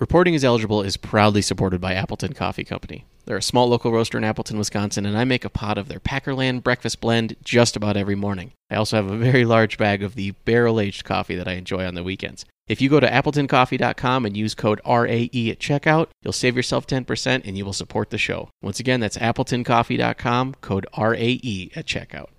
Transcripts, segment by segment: Reporting is Eligible is proudly supported by Appleton Coffee Company. They're a small local roaster in Appleton, Wisconsin, and I make a pot of their Packerland breakfast blend just about every morning. I also have a very large bag of the barrel-aged coffee that I enjoy on the weekends. If you go to appletoncoffee.com and use code RAE at checkout, you'll save yourself 10% and you will support the show. Once again, that's appletoncoffee.com, code RAE at checkout.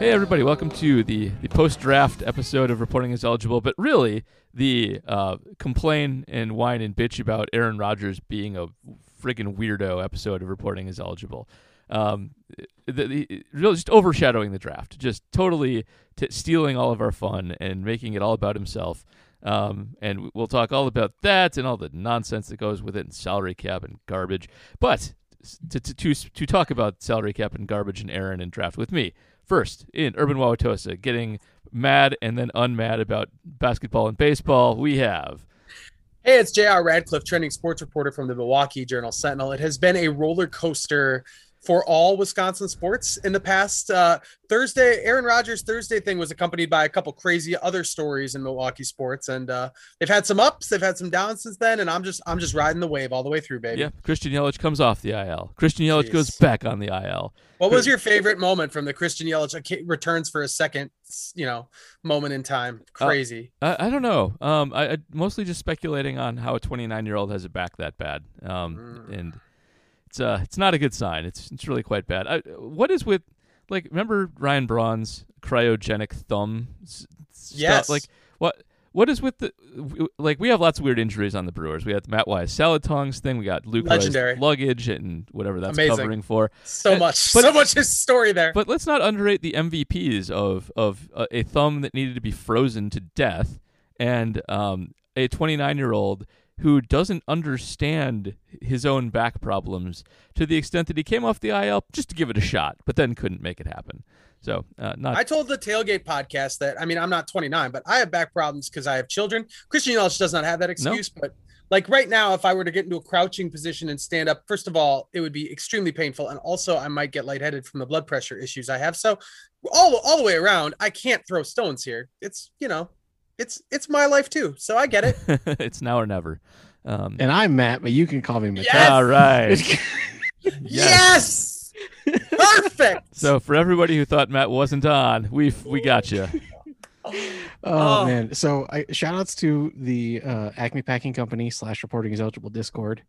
Hey everybody, welcome to the post-draft episode of Reporting is Eligible, but really the complain and whine and bitch about Aaron Rodgers being a friggin' weirdo episode of Reporting is Eligible. Just overshadowing the draft, just totally stealing all of our fun and making it all about himself. And we'll talk all about that and all the nonsense that goes with it and salary cap and garbage. But to talk about salary cap and garbage and Aaron and draft with me, first, in Urban Wauwatosa, getting mad and then unmad about basketball and baseball, we have... Hey, it's J.R. Radcliffe, trending sports reporter from the Milwaukee Journal Sentinel. It has been a roller coaster for all Wisconsin sports in the past. Thursday, Aaron Rodgers' Thursday thing was accompanied by a couple crazy other stories in Milwaukee sports, and they've had some ups, they've had some downs since then, and I'm just riding the wave all the way through, baby. Yeah, Christian Yelich comes off the IL. Christian Yelich goes back on the IL. What was your favorite moment from the Christian Yelich returns for a second, moment in time? Crazy. I don't know. I mostly just speculating on how a 29-year-old has a back that bad. And it's not a good sign. It's really quite bad. What is with, like, remember Ryan Braun's cryogenic thumb? Yes. Like, what is with the, like, we have lots of weird injuries on the Brewers. We had Matt Wyatt's salad tongs thing. We got Luke Roy's luggage and whatever that's amazing. Covering for. So much his story there. But let's not underrate the MVPs of a thumb that needed to be frozen to death and a 29-year-old who doesn't understand his own back problems to the extent that he came off the IL just to give it a shot, but then couldn't make it happen. So I told the Tailgate podcast that, I mean, I'm not 29, but I have back problems because I have children. Christian Yelich does not have that excuse, But like right now, if I were to get into a crouching position and stand up, first of all, it would be extremely painful. And also I might get lightheaded from the blood pressure issues I have. So all the way around, I can't throw stones here. It's, it's my life too. So I get it. It's now or never. And I'm Matt, but you can call me Matt. Yes! All right. Yes. Perfect. So for everybody who thought Matt wasn't on, we got you. Oh man! So shout outs to the Acme Packing Company / Reporting is Eligible Discord.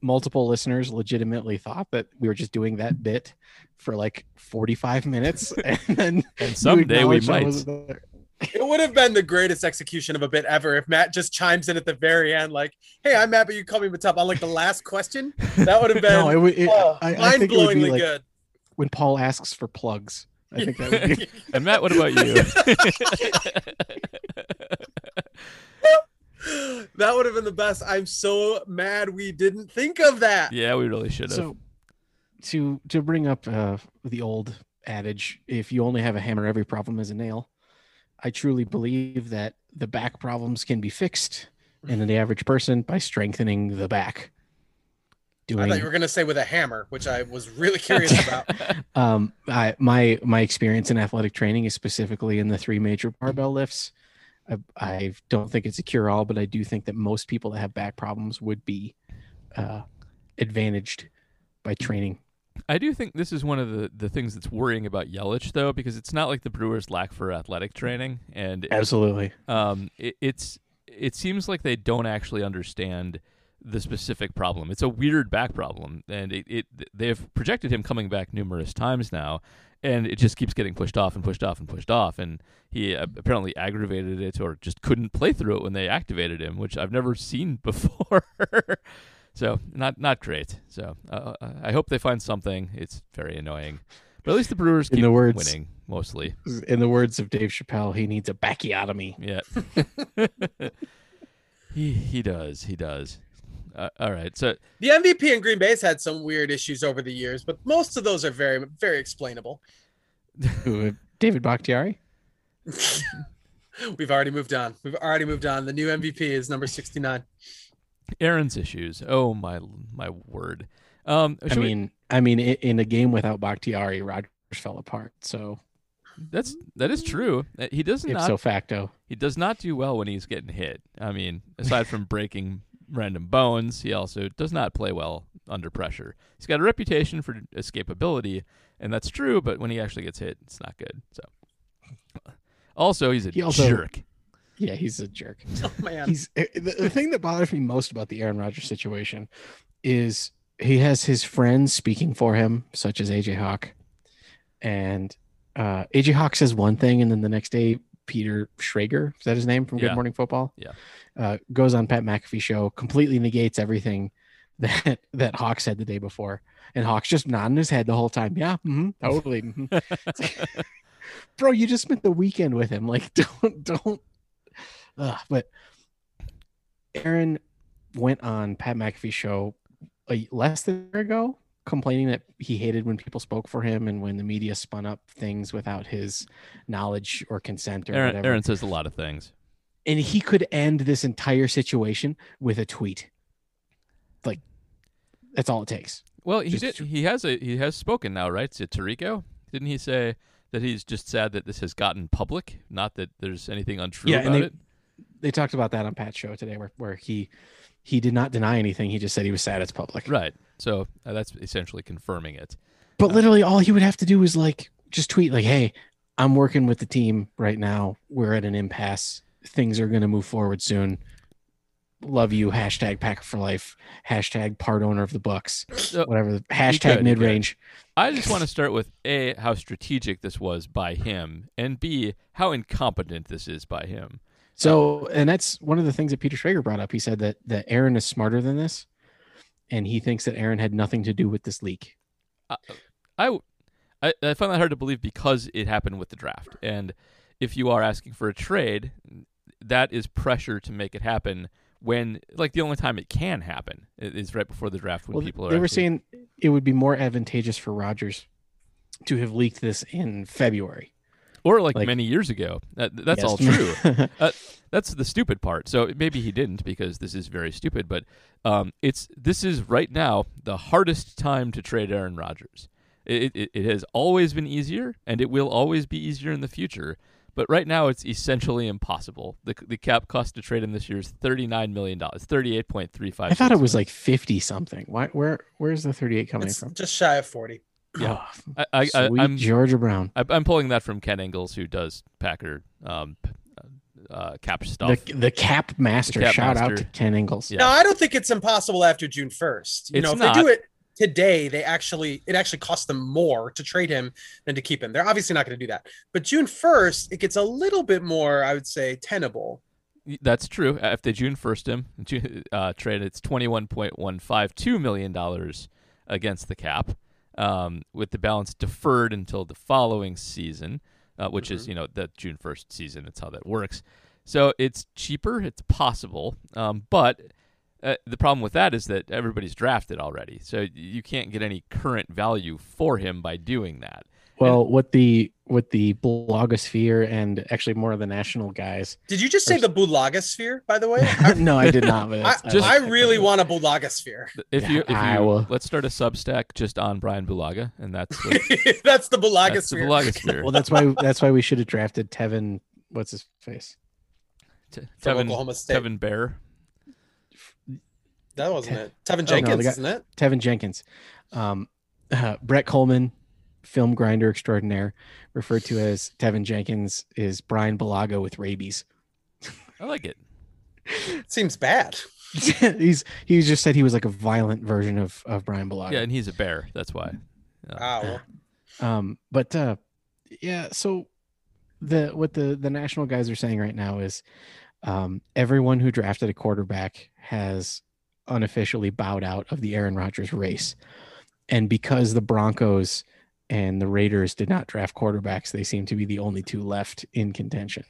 Multiple listeners legitimately thought that we were just doing that bit for like 45 minutes, and someday we might. It would have been the greatest execution of a bit ever if Matt just chimes in at the very end, like, "Hey, I'm Matt, but you call me Matop." On like the last question, that would have been mind-blowingly good. When Paul asks for plugs, I think that would be. And Matt, what about you? That would have been the best. I'm so mad we didn't think of that. Yeah, we really should have. So, to bring up the old adage, if you only have a hammer, every problem is a nail. I truly believe that the back problems can be fixed in the average person by strengthening the back. I thought you were going to say with a hammer, which I was really curious about. My experience in athletic training is specifically in the 3 major barbell lifts. I don't think it's a cure-all, but I do think that most people that have back problems would be advantaged by training. I do think this is one of the things that's worrying about Yelich, though, because it's not like the Brewers lack for athletic training, and absolutely, it seems like they don't actually understand the specific problem. It's a weird back problem, and they've projected him coming back numerous times now, and it just keeps getting pushed off and pushed off and pushed off, and he apparently aggravated it or just couldn't play through it when they activated him, which I've never seen before. So not great. So I hope they find something. It's very annoying. But at least the Brewers keep winning, mostly. In the words of Dave Chappelle, he needs a backiotomy. Yeah. He does. All right. So the MVP in Green Bay's had some weird issues over the years, but most of those are very, very explainable. David Bakhtiari? We've already moved on. The new MVP is number 69. Aaron's issues. Oh, my word. In a game without Bakhtiari, Rodgers fell apart. So that is true. He does not. Ipso facto. He does not do well when he's getting hit. I mean, aside from breaking random bones, he also does not play well under pressure. He's got a reputation for escapability, and that's true. But when he actually gets hit, it's not good. So, also, he's a jerk. Yeah, he's a jerk. Oh, man. The thing that bothers me most about the Aaron Rodgers situation is he has his friends speaking for him, such as A.J. Hawk. And A.J. Hawk says one thing, and then the next day, Peter Schrager, is that his name, from Good Morning Football? Yeah. Goes on Pat McAfee's show, completely negates everything that Hawk said the day before. And Hawk's just nodding his head the whole time. Yeah, mm-hmm, totally. Mm-hmm. It's like, bro, you just spent the weekend with him. Like, don't. But Aaron went on Pat McAfee's show less than a year ago, complaining that he hated when people spoke for him and when the media spun up things without his knowledge or consent or whatever. Aaron says a lot of things. And he could end this entire situation with a tweet. Like, that's all it takes. Well, he has spoken now, right? To Tirico? Didn't he say that he's just sad that this has gotten public, not that there's anything untrue about it? They talked about that on Pat's show today, where he did not deny anything. He just said he was sad it's public. Right. So that's essentially confirming it. But literally all he would have to do is just tweet hey, I'm working with the team right now. We're at an impasse. Things are going to move forward soon. Love you. # Packer for life. # part owner of the Bucks. Whatever. # mid range. I just want to start with A, how strategic this was by him, and B, how incompetent this is by him. So, and that's one of the things that Peter Schrager brought up. He said that Aaron is smarter than this, and he thinks that Aaron had nothing to do with this leak. I find that hard to believe because it happened with the draft. And if you are asking for a trade, that is pressure to make it happen. When the only time it can happen is right before the draft, when people are. They were saying it would be more advantageous for Rodgers to have leaked this in February, or many years ago. That's all true. That's the stupid part. So maybe he didn't, because this is very stupid. But this is right now the hardest time to trade Aaron Rodgers. It has always been easier, and it will always be easier in the future. But right now, it's essentially impossible. The cap cost to trade him this year is $39 million, $38.35. I thought it was 50-something. Where's the 38 coming from? Just shy of 40. Yeah, oh, I'm Georgia Brown. I'm pulling that from Ken Ingalls, who does Packer cap stuff. The cap master. Shout out to Ken Ingalls. Yeah. No, I don't think it's impossible after June 1st. If they do it today, it actually costs them more to trade him than to keep him. They're obviously not going to do that. But June 1st, it gets a little bit more, I would say, tenable. That's true. If they June 1st him, trade, it's $21.152 million against the cap, with the balance deferred until the following season, which is, the June 1st season. That's how that works. So it's cheaper. It's possible. But... the problem with that is that everybody's drafted already, so you can't get any current value for him by doing that. Well, what the blogosphere, and actually more of the national guys. Did you just say the blogosphere, by the way? No, I did not. But I really want a blogosphere. If you let's start a Substack just on Bryan Bulaga, and that's the blogosphere. Well, that's why we should have drafted Teven. What's his face? Teven Bear. That wasn't it. Teven Jenkins, isn't it? Teven Jenkins. Brett Coleman, film grinder extraordinaire, referred to as Teven Jenkins, is Bryan Bulaga with rabies. I like it. Seems bad. He just said he was like a violent version of Bryan Bulaga. Yeah, and he's a bear. That's why. So what the national guys are saying right now is everyone who drafted a quarterback has unofficially bowed out of the Aaron Rodgers race. And because the Broncos and the Raiders did not draft quarterbacks, they seem to be the only two left in contention.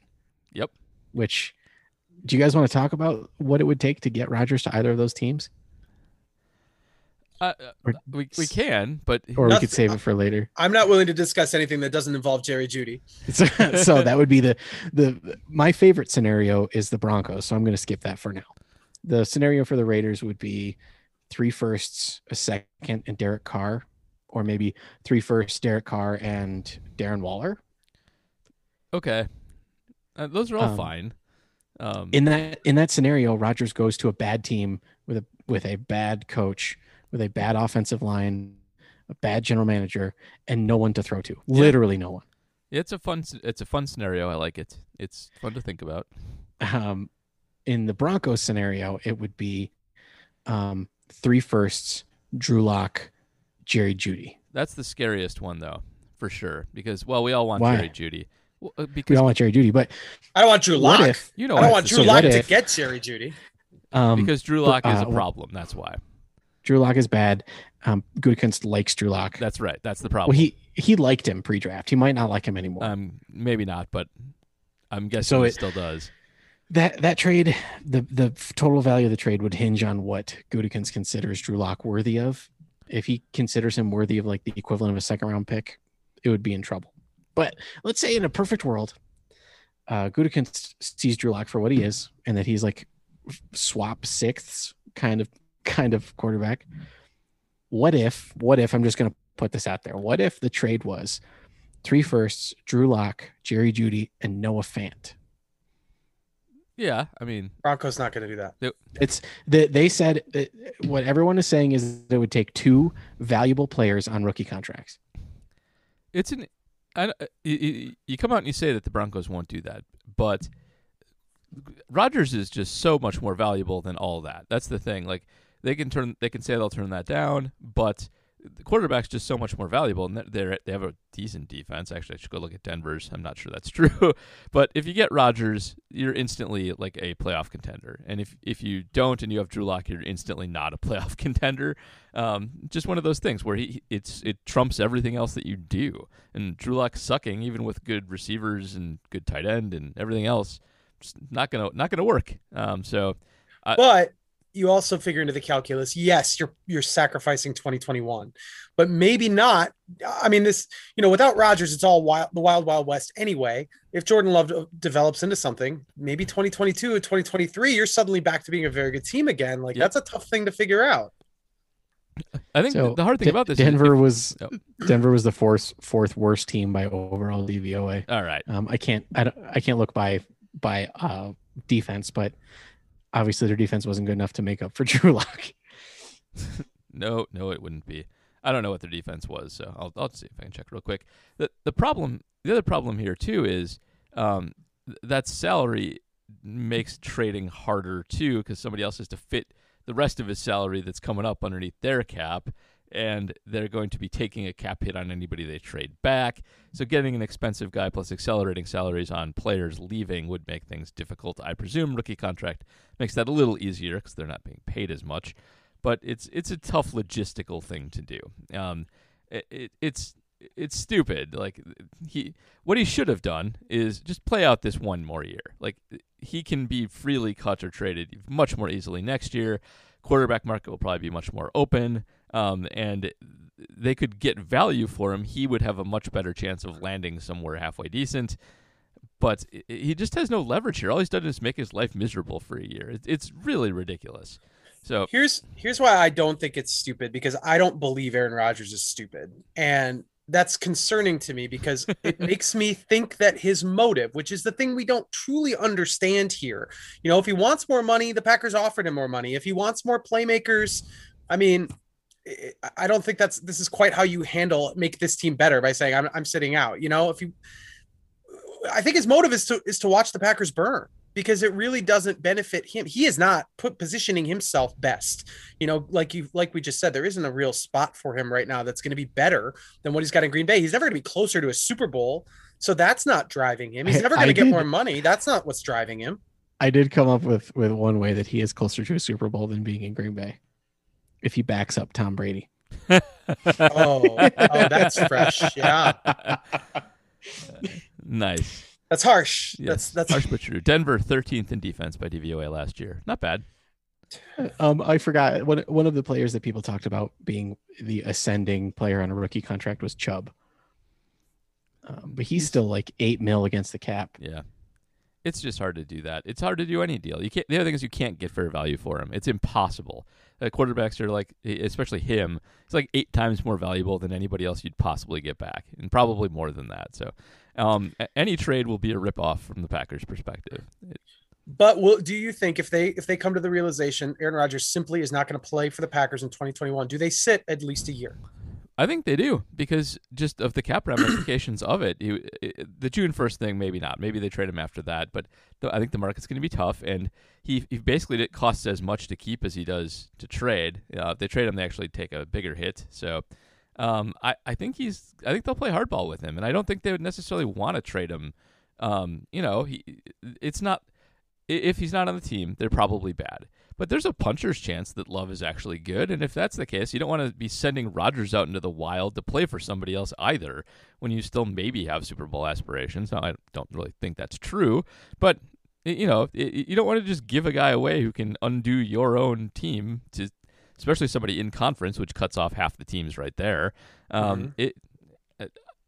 Yep. Which, do you guys want to talk about what it would take to get Rodgers to either of those teams? We can, but... Or we could save it for later. I'm not willing to discuss anything that doesn't involve Jerry Jeudy. So that would be the... My favorite scenario is the Broncos, so I'm going to skip that for now. The scenario for the Raiders would be 3 firsts, a second, and Derek Carr, or maybe 3 firsts, Derek Carr, and Darren Waller. Okay. Those are all fine. In that scenario, Rodgers goes to a bad team with a bad coach, with a bad offensive line, a bad general manager, and no one to throw to. Yeah. Literally no one. It's a fun scenario. I like it. It's fun to think about. In the Broncos scenario, it would be 3 firsts, Drew Lock, Jerry Jeudy. That's the scariest one, though, for sure. Because, well, we all want Jerry Jeudy. Well, because we all want Jerry Jeudy, but I don't want Drew Lock. I don't want Drew Lock to get Jerry Jeudy. Because Drew Lock is a problem. That's why. Drew Lock is bad. Gutekunst likes Drew Lock. That's right. That's the problem. Well, he liked him pre-draft. He might not like him anymore. Maybe not, but I'm guessing so he still does. That trade, the total value of the trade would hinge on what Gutekunst considers Drew Lock worthy of. If he considers him worthy of like the equivalent of a second-round pick, it would be in trouble. But let's say in a perfect world, Gutekunst sees Drew Lock for what he is, and that he's like swap sixths kind of quarterback. What if I'm just going to put this out there? What if the trade was 3 firsts, Drew Lock, Jerry Jeudy, and Noah Fant? Yeah, I mean, Broncos not going to do that. It's they said that what everyone is saying is they would take 2 valuable players on rookie contracts. It's an you come out and you say that the Broncos won't do that, but Rodgers is just so much more valuable than all that. That's the thing. Like they can say they'll turn that down, but the quarterback's just so much more valuable, and they have a decent defense. Actually, I should go look at Denver's. I'm not sure that's true, but if you get Rodgers, you're instantly like a playoff contender, and if you don't and you have Drew Lock, you're instantly not a playoff contender. Just one of those things where it trumps everything else that you do, and Drew Lock sucking, even with good receivers and good tight end and everything else, just not gonna work. But you also figure into the calculus, yes, you're sacrificing 2021, but maybe not. I mean, this, without Rodgers, it's all the wild west anyway. If Jordan Love develops into something, maybe 2022 or 2023, you're suddenly back to being a very good team again. Like That's a tough thing to figure out. I think so, the hard thing about this Denver was the fourth worst team by overall DVOA. All right, I can't look by defense, but. Obviously, their defense wasn't good enough to make up for Drew Lock. No, it wouldn't be. I don't know what their defense was, so I'll see if I can check real quick. The other problem here too is that salary makes trading harder too, because somebody else has to fit the rest of his salary that's coming up underneath their cap, and they're going to be taking a cap hit on anybody they trade back. So getting an expensive guy plus accelerating salaries on players leaving would make things difficult. I presume rookie contract makes that a little easier because they're not being paid as much. But it's a tough logistical thing to do. It's stupid. Like what he should have done is just play out this one more year. Like he can be freely cut or traded much more easily next year. Quarterback market will probably be much more open. And they could get value for him. He would have a much better chance of landing somewhere halfway decent, but he just has no leverage here. All he's done is make his life miserable for a year. It's really ridiculous. So here's why I don't think it's stupid, because I don't believe Aaron Rodgers is stupid. And that's concerning to me because it makes me think that his motive, which is the thing we don't truly understand here. If he wants more money, the Packers offered him more money. If he wants more playmakers, I mean, I don't think this is quite how you make this team better by saying I'm sitting out. I think his motive is to watch the Packers burn, because it really doesn't benefit him. He is not positioning himself best. Like we just said, there isn't a real spot for him right now that's going to be better than what he's got in Green Bay. He's never going to be closer to a Super Bowl, so that's not driving him. He's never going to get more money. That's not what's driving him. I did come up with one way that he is closer to a Super Bowl than being in Green Bay, if he backs up Tom Brady. oh, that's fresh. Yeah. Nice. That's harsh. Yes, that's harsh but true. Denver 13th in defense by DVOA last year. Not bad. I forgot one of the players that people talked about being the ascending player on a rookie contract was Chubb. But he's still like $8 million against the cap. Yeah. It's just hard to do that. It's hard to do any deal. You can't. The other thing is you can't get fair value for him. It's impossible. Quarterbacks are like, especially him, it's like 8 times more valuable than anybody else you'd possibly get back, and probably more than that. So any trade will be a ripoff from the Packers' perspective. But do you think if they come to the realization Aaron Rodgers simply is not going to play for the Packers in 2021, do they sit at least a year? I think they do, because just of the cap ramifications of it. The June 1st thing, maybe not. Maybe they trade him after that, but I think the market's going to be tough, and he basically costs as much to keep as he does to trade. If they trade him, they actually take a bigger hit. So I think they'll play hardball with him, and I don't think they would necessarily want to trade him. It's not if he's not on the team, they're probably bad. But there's a puncher's chance that Love is actually good, and if that's the case, you don't want to be sending Rodgers out into the wild to play for somebody else either when you still maybe have Super Bowl aspirations. Now, I don't really think that's true, but you don't want to just give a guy away who can undo your own team, to, especially somebody in conference, which cuts off half the teams right there. I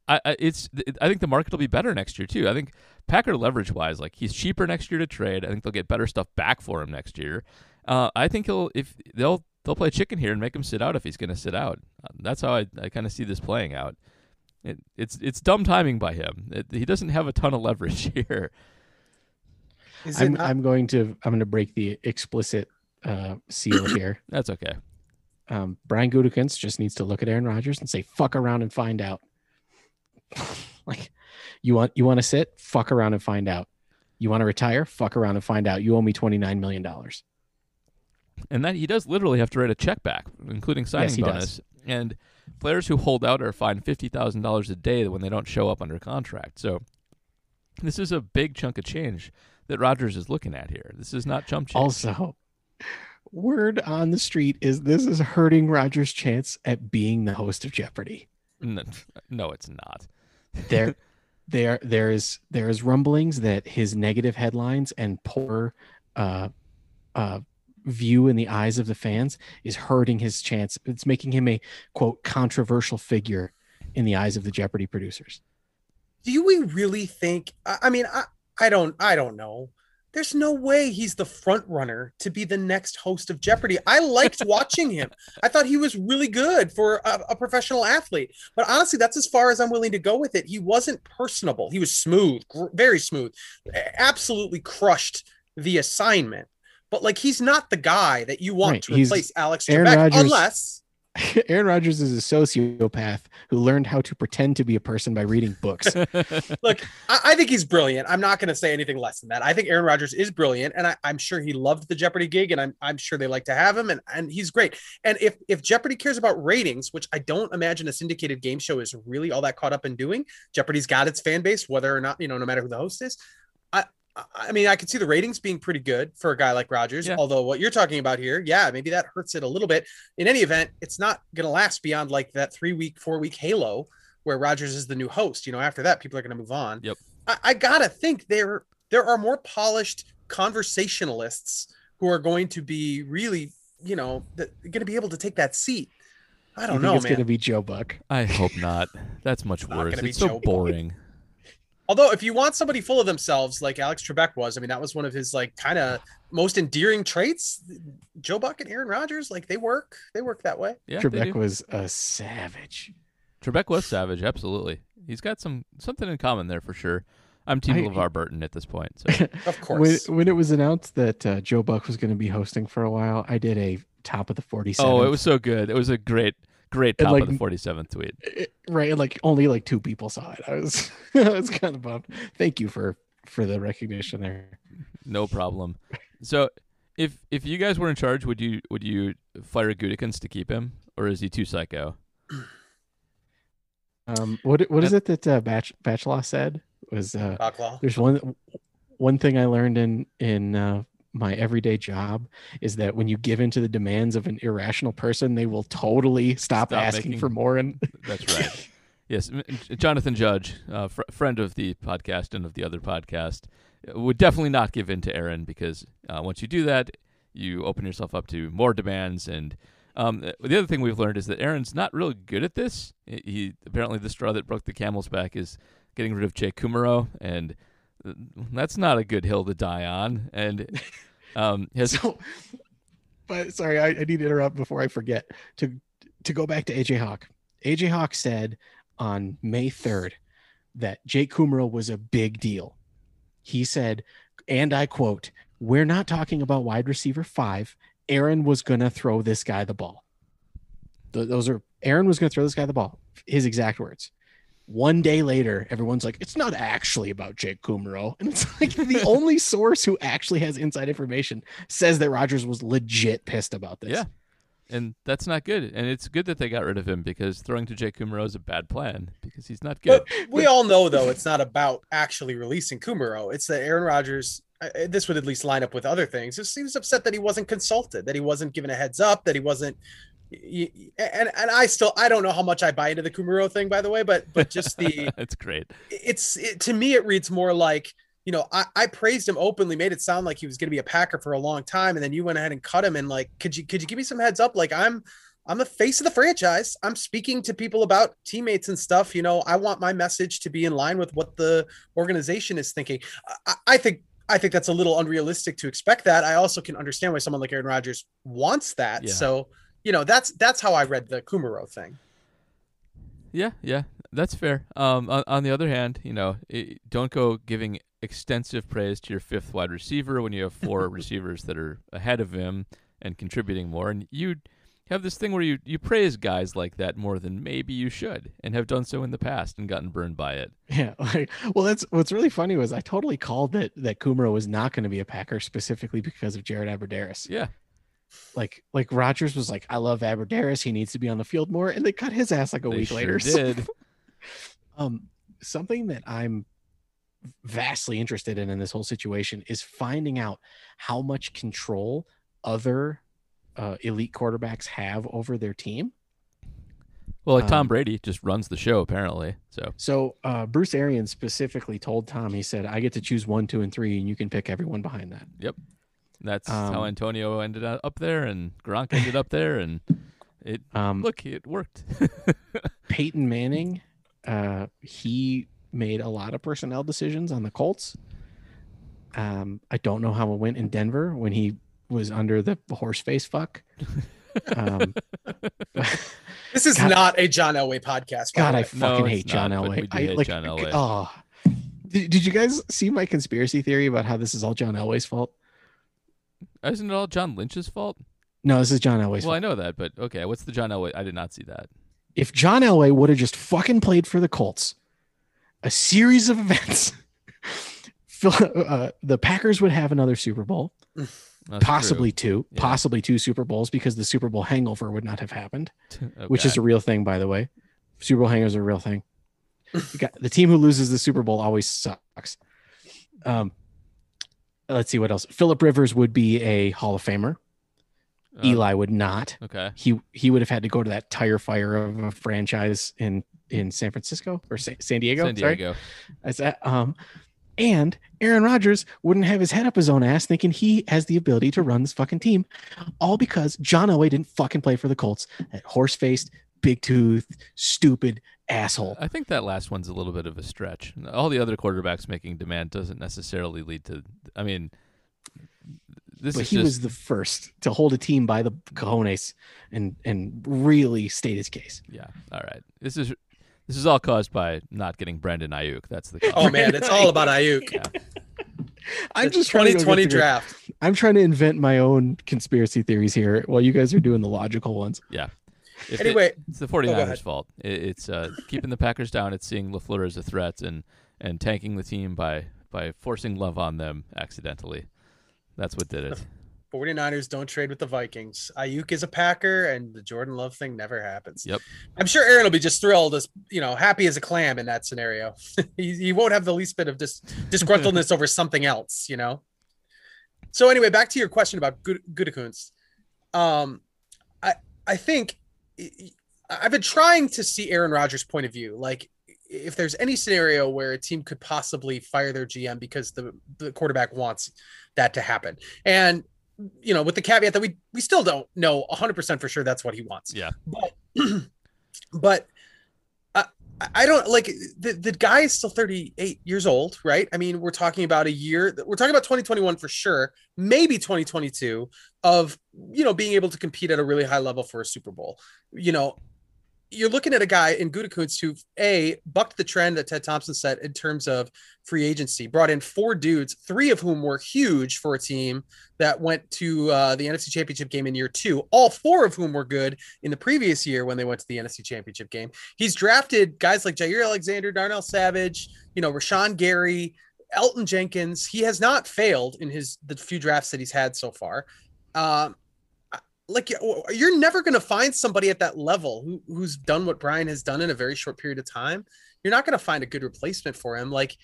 think the market will be better next year too. I think Packer leverage-wise, like he's cheaper next year to trade. I think they'll get better stuff back for him next year. I think they'll play chicken here and make him sit out if he's going to sit out. That's how I kind of see this playing out. It's dumb timing by him. He doesn't have a ton of leverage here. I'm going to break the explicit seal here. That's okay. Brian Gutekunst just needs to look at Aaron Rodgers and say, "Fuck around and find out." Like, you want to sit? Fuck around and find out. You want to retire? Fuck around and find out. You owe me $29 million. And that he does literally have to write a check back, including signing bonus. Does. And players who hold out are fined $50,000 a day when they don't show up under contract. So this is a big chunk of change that Rodgers is looking at here. This is not chump change. Also, word on the street is this is hurting Rodgers' chance at being the host of Jeopardy. No, it's not. There is rumblings that his negative headlines and poor view in the eyes of the fans is hurting his chance. It's making him a quote controversial figure in the eyes of the Jeopardy producers. Do we really think? I mean, I don't know. There's no way he's the front runner to be the next host of Jeopardy. I liked watching him. I thought he was really good for a professional athlete. But honestly, that's as far as I'm willing to go with it. He wasn't personable. He was smooth, very smooth, absolutely crushed the assignment. But like, he's not the guy that you want to replace Alex Trebek, unless Aaron Rodgers is a sociopath who learned how to pretend to be a person by reading books. Look, I think he's brilliant. I'm not going to say anything less than that. I think Aaron Rodgers is brilliant, and I'm sure he loved the Jeopardy gig, and I'm sure they like to have him, and he's great. And if Jeopardy cares about ratings, which I don't imagine a syndicated game show is really all that caught up in doing, Jeopardy's got its fan base, whether or not, no matter who the host is. I mean, I could see the ratings being pretty good for a guy like Rodgers, although what you're talking about here, maybe that hurts it a little bit. In any event, it's not going to last beyond like that 3-week, 4-week halo where Rodgers is the new host. After that, people are going to move on. Yep. I got to think there are more polished conversationalists who are going to be really, going to be able to take that seat. I don't know, man. It's going to be Joe Buck. I hope not. That's much worse. It's so boring. Although if you want somebody full of themselves, like Alex Trebek was, I mean, that was one of his like kind of most endearing traits. Joe Buck and Aaron Rodgers, like they work that way. Yeah, Trebek was a savage. Trebek was savage. Absolutely. He's got something in common there for sure. I'm team LeVar Burton at this point. So. Of course. When it was announced that Joe Buck was going to be hosting for a while, I did a top of the 47th. Oh, it was so good. It was a great top of the 47th tweet. Right. Like only like 2 people saw it. I was kind of bummed. Thank you for the recognition there. No problem. So if you guys were in charge, would you fire Gutekunst to keep him, or is he too psycho? What is it that Batchlaw said was there's one One thing I learned in my everyday job is that when you give in to the demands of an irrational person, they will totally stop asking for more. And that's right. Yes. Jonathan Judge, friend of the podcast and of the other podcast, would definitely not give in to Aaron, because once you do that, you open yourself up to more demands. And the other thing we've learned is that Aaron's not really good at this. He apparently, the straw that broke the camel's back is getting rid of Jake Kummerow, and that's not a good hill to die on. And but sorry, I need to interrupt before I forget to go back to A.J. Hawk. A.J. Hawk said on May 3rd that Jake Kummerow was a big deal. He said, and I quote, "We're not talking about wide receiver 5. Aaron was going to throw this guy the ball." Aaron was going to throw this guy the ball. His exact words. One day later, everyone's like, it's not actually about Jake Kummerow. And it's like the only source who actually has inside information says that Rodgers was legit pissed about this. Yeah. And that's not good. And it's good that they got rid of him, because throwing to Jake Kummerow is a bad plan, because he's not good. But we all know, though, it's not about actually releasing Kummerow. It's that Aaron Rodgers, this would at least line up with other things, just seems upset that he wasn't consulted, that he wasn't given a heads up, that he wasn't. And I don't know how much I buy into the Kummerow thing, by the way, but just the it's great. To me, it reads more like, you know, I praised him openly, made it sound like he was going to be a Packer for a long time, and then you went ahead and cut him. And like, could you give me some heads up? Like, I'm the face of the franchise. I'm speaking to people about teammates and stuff. You know, I want my message to be in line with what the organization is thinking. I think that's a little unrealistic to expect that. I also can understand why someone like Aaron Rodgers wants that. Yeah. So, you know, that's how I read the Kummerow thing. Yeah, that's fair. On the other hand, you know, don't go giving extensive praise to your fifth wide receiver when you have four receivers that are ahead of him and contributing more. And you have this thing where you praise guys like that more than maybe you should, and have done so in the past and gotten burned by it. Yeah. Well, that's what's really funny was I totally called it that Kummerow was not going to be a Packer specifically because of Jared Aberderis. Yeah. Like Rodgers was like, I love Aberderis. He needs to be on the field more. And they cut his ass like a week later. Did. Something that I'm vastly interested in this whole situation is finding out how much control other elite quarterbacks have over their team. Well, like Tom Brady just runs the show, apparently. So Bruce Arians specifically told Tom, he said, I get to choose 1, 2, and 3, and you can pick everyone behind that. Yep. That's how Antonio ended up there, and Gronk ended up there, and it worked. Peyton Manning, he made a lot of personnel decisions on the Colts. I don't know how it went in Denver when he was under the horse face fuck. This is not a John Elway podcast. God, I fucking hate John Elway. I hate John Elway. Oh, did you guys see my conspiracy theory about how this is all John Elway's fault? Isn't it all John Lynch's fault? No, this is John Elway's fault. Well, I know that, but okay. What's the John Elway? I did not see that. If John Elway would have just fucking played for the Colts, a series of events, the Packers would have another Super Bowl, possibly two Super Bowls, because the Super Bowl hangover would not have happened, which is a real thing, by the way. Super Bowl hangovers are a real thing. The team who loses the Super Bowl always sucks. Let's see what else. Philip Rivers would be a Hall of Famer. Eli would not. Okay. He would have had to go to that tire fire of a franchise in San Francisco or San Diego. San Diego. Sorry. And Aaron Rodgers wouldn't have his head up his own ass thinking he has the ability to run this fucking team, all because John Elway didn't fucking play for the Colts. That horse-faced, big-toothed, stupid asshole. I think that last one's a little bit of a stretch. All the other quarterbacks making demand doesn't necessarily lead to, I mean, this but is he just was the first to hold a team by the cojones and really state his case. Yeah. All right. This is all caused by not getting Brandon Ayuk. That's the cause. Oh man, it's all about Ayuk. Yeah. I'm just 2020 draft. I'm trying to invent my own conspiracy theories here while you guys are doing the logical ones. Yeah. If anyway, it's the 49ers' fault. It's keeping the Packers down. It's seeing LaFleur as a threat and tanking the team by forcing love on them accidentally. That's what did it. 49ers don't trade with the Vikings. Ayuk is a Packer, and the Jordan Love thing never happens. Yep. I'm sure Aaron will be just thrilled, as you know, happy as a clam in that scenario. he won't have the least bit of disgruntledness over something else, you know? So anyway, back to your question about Gutekunst. I think I've been trying to see Aaron Rodgers' point of view. Like, if there's any scenario where a team could possibly fire their GM because the quarterback wants that to happen. And, you know, with the caveat that we still don't know 100% for sure that's what he wants. Yeah. But I don't, like, the guy is still 38 years old, right? I mean, we're talking about a year. We're talking about 2021 for sure, maybe 2022 of, you know, being able to compete at a really high level for a Super Bowl. You know, you're looking at a guy in Gutekunst who, A, bucked the trend that Ted Thompson set in terms of free agency, brought in four dudes, three of whom were huge for a team that went to the NFC Championship game in year two, all four of whom were good in the previous year when they went to the NFC Championship game. He's drafted guys like Jair Alexander, Darnell Savage, you know, Rashawn Gary, Elton Jenkins. He has not failed in the few drafts that he's had so far. Like, you're never going to find somebody at that level who's done what Bryan has done in a very short period of time. You're not going to find a good replacement for him. Like,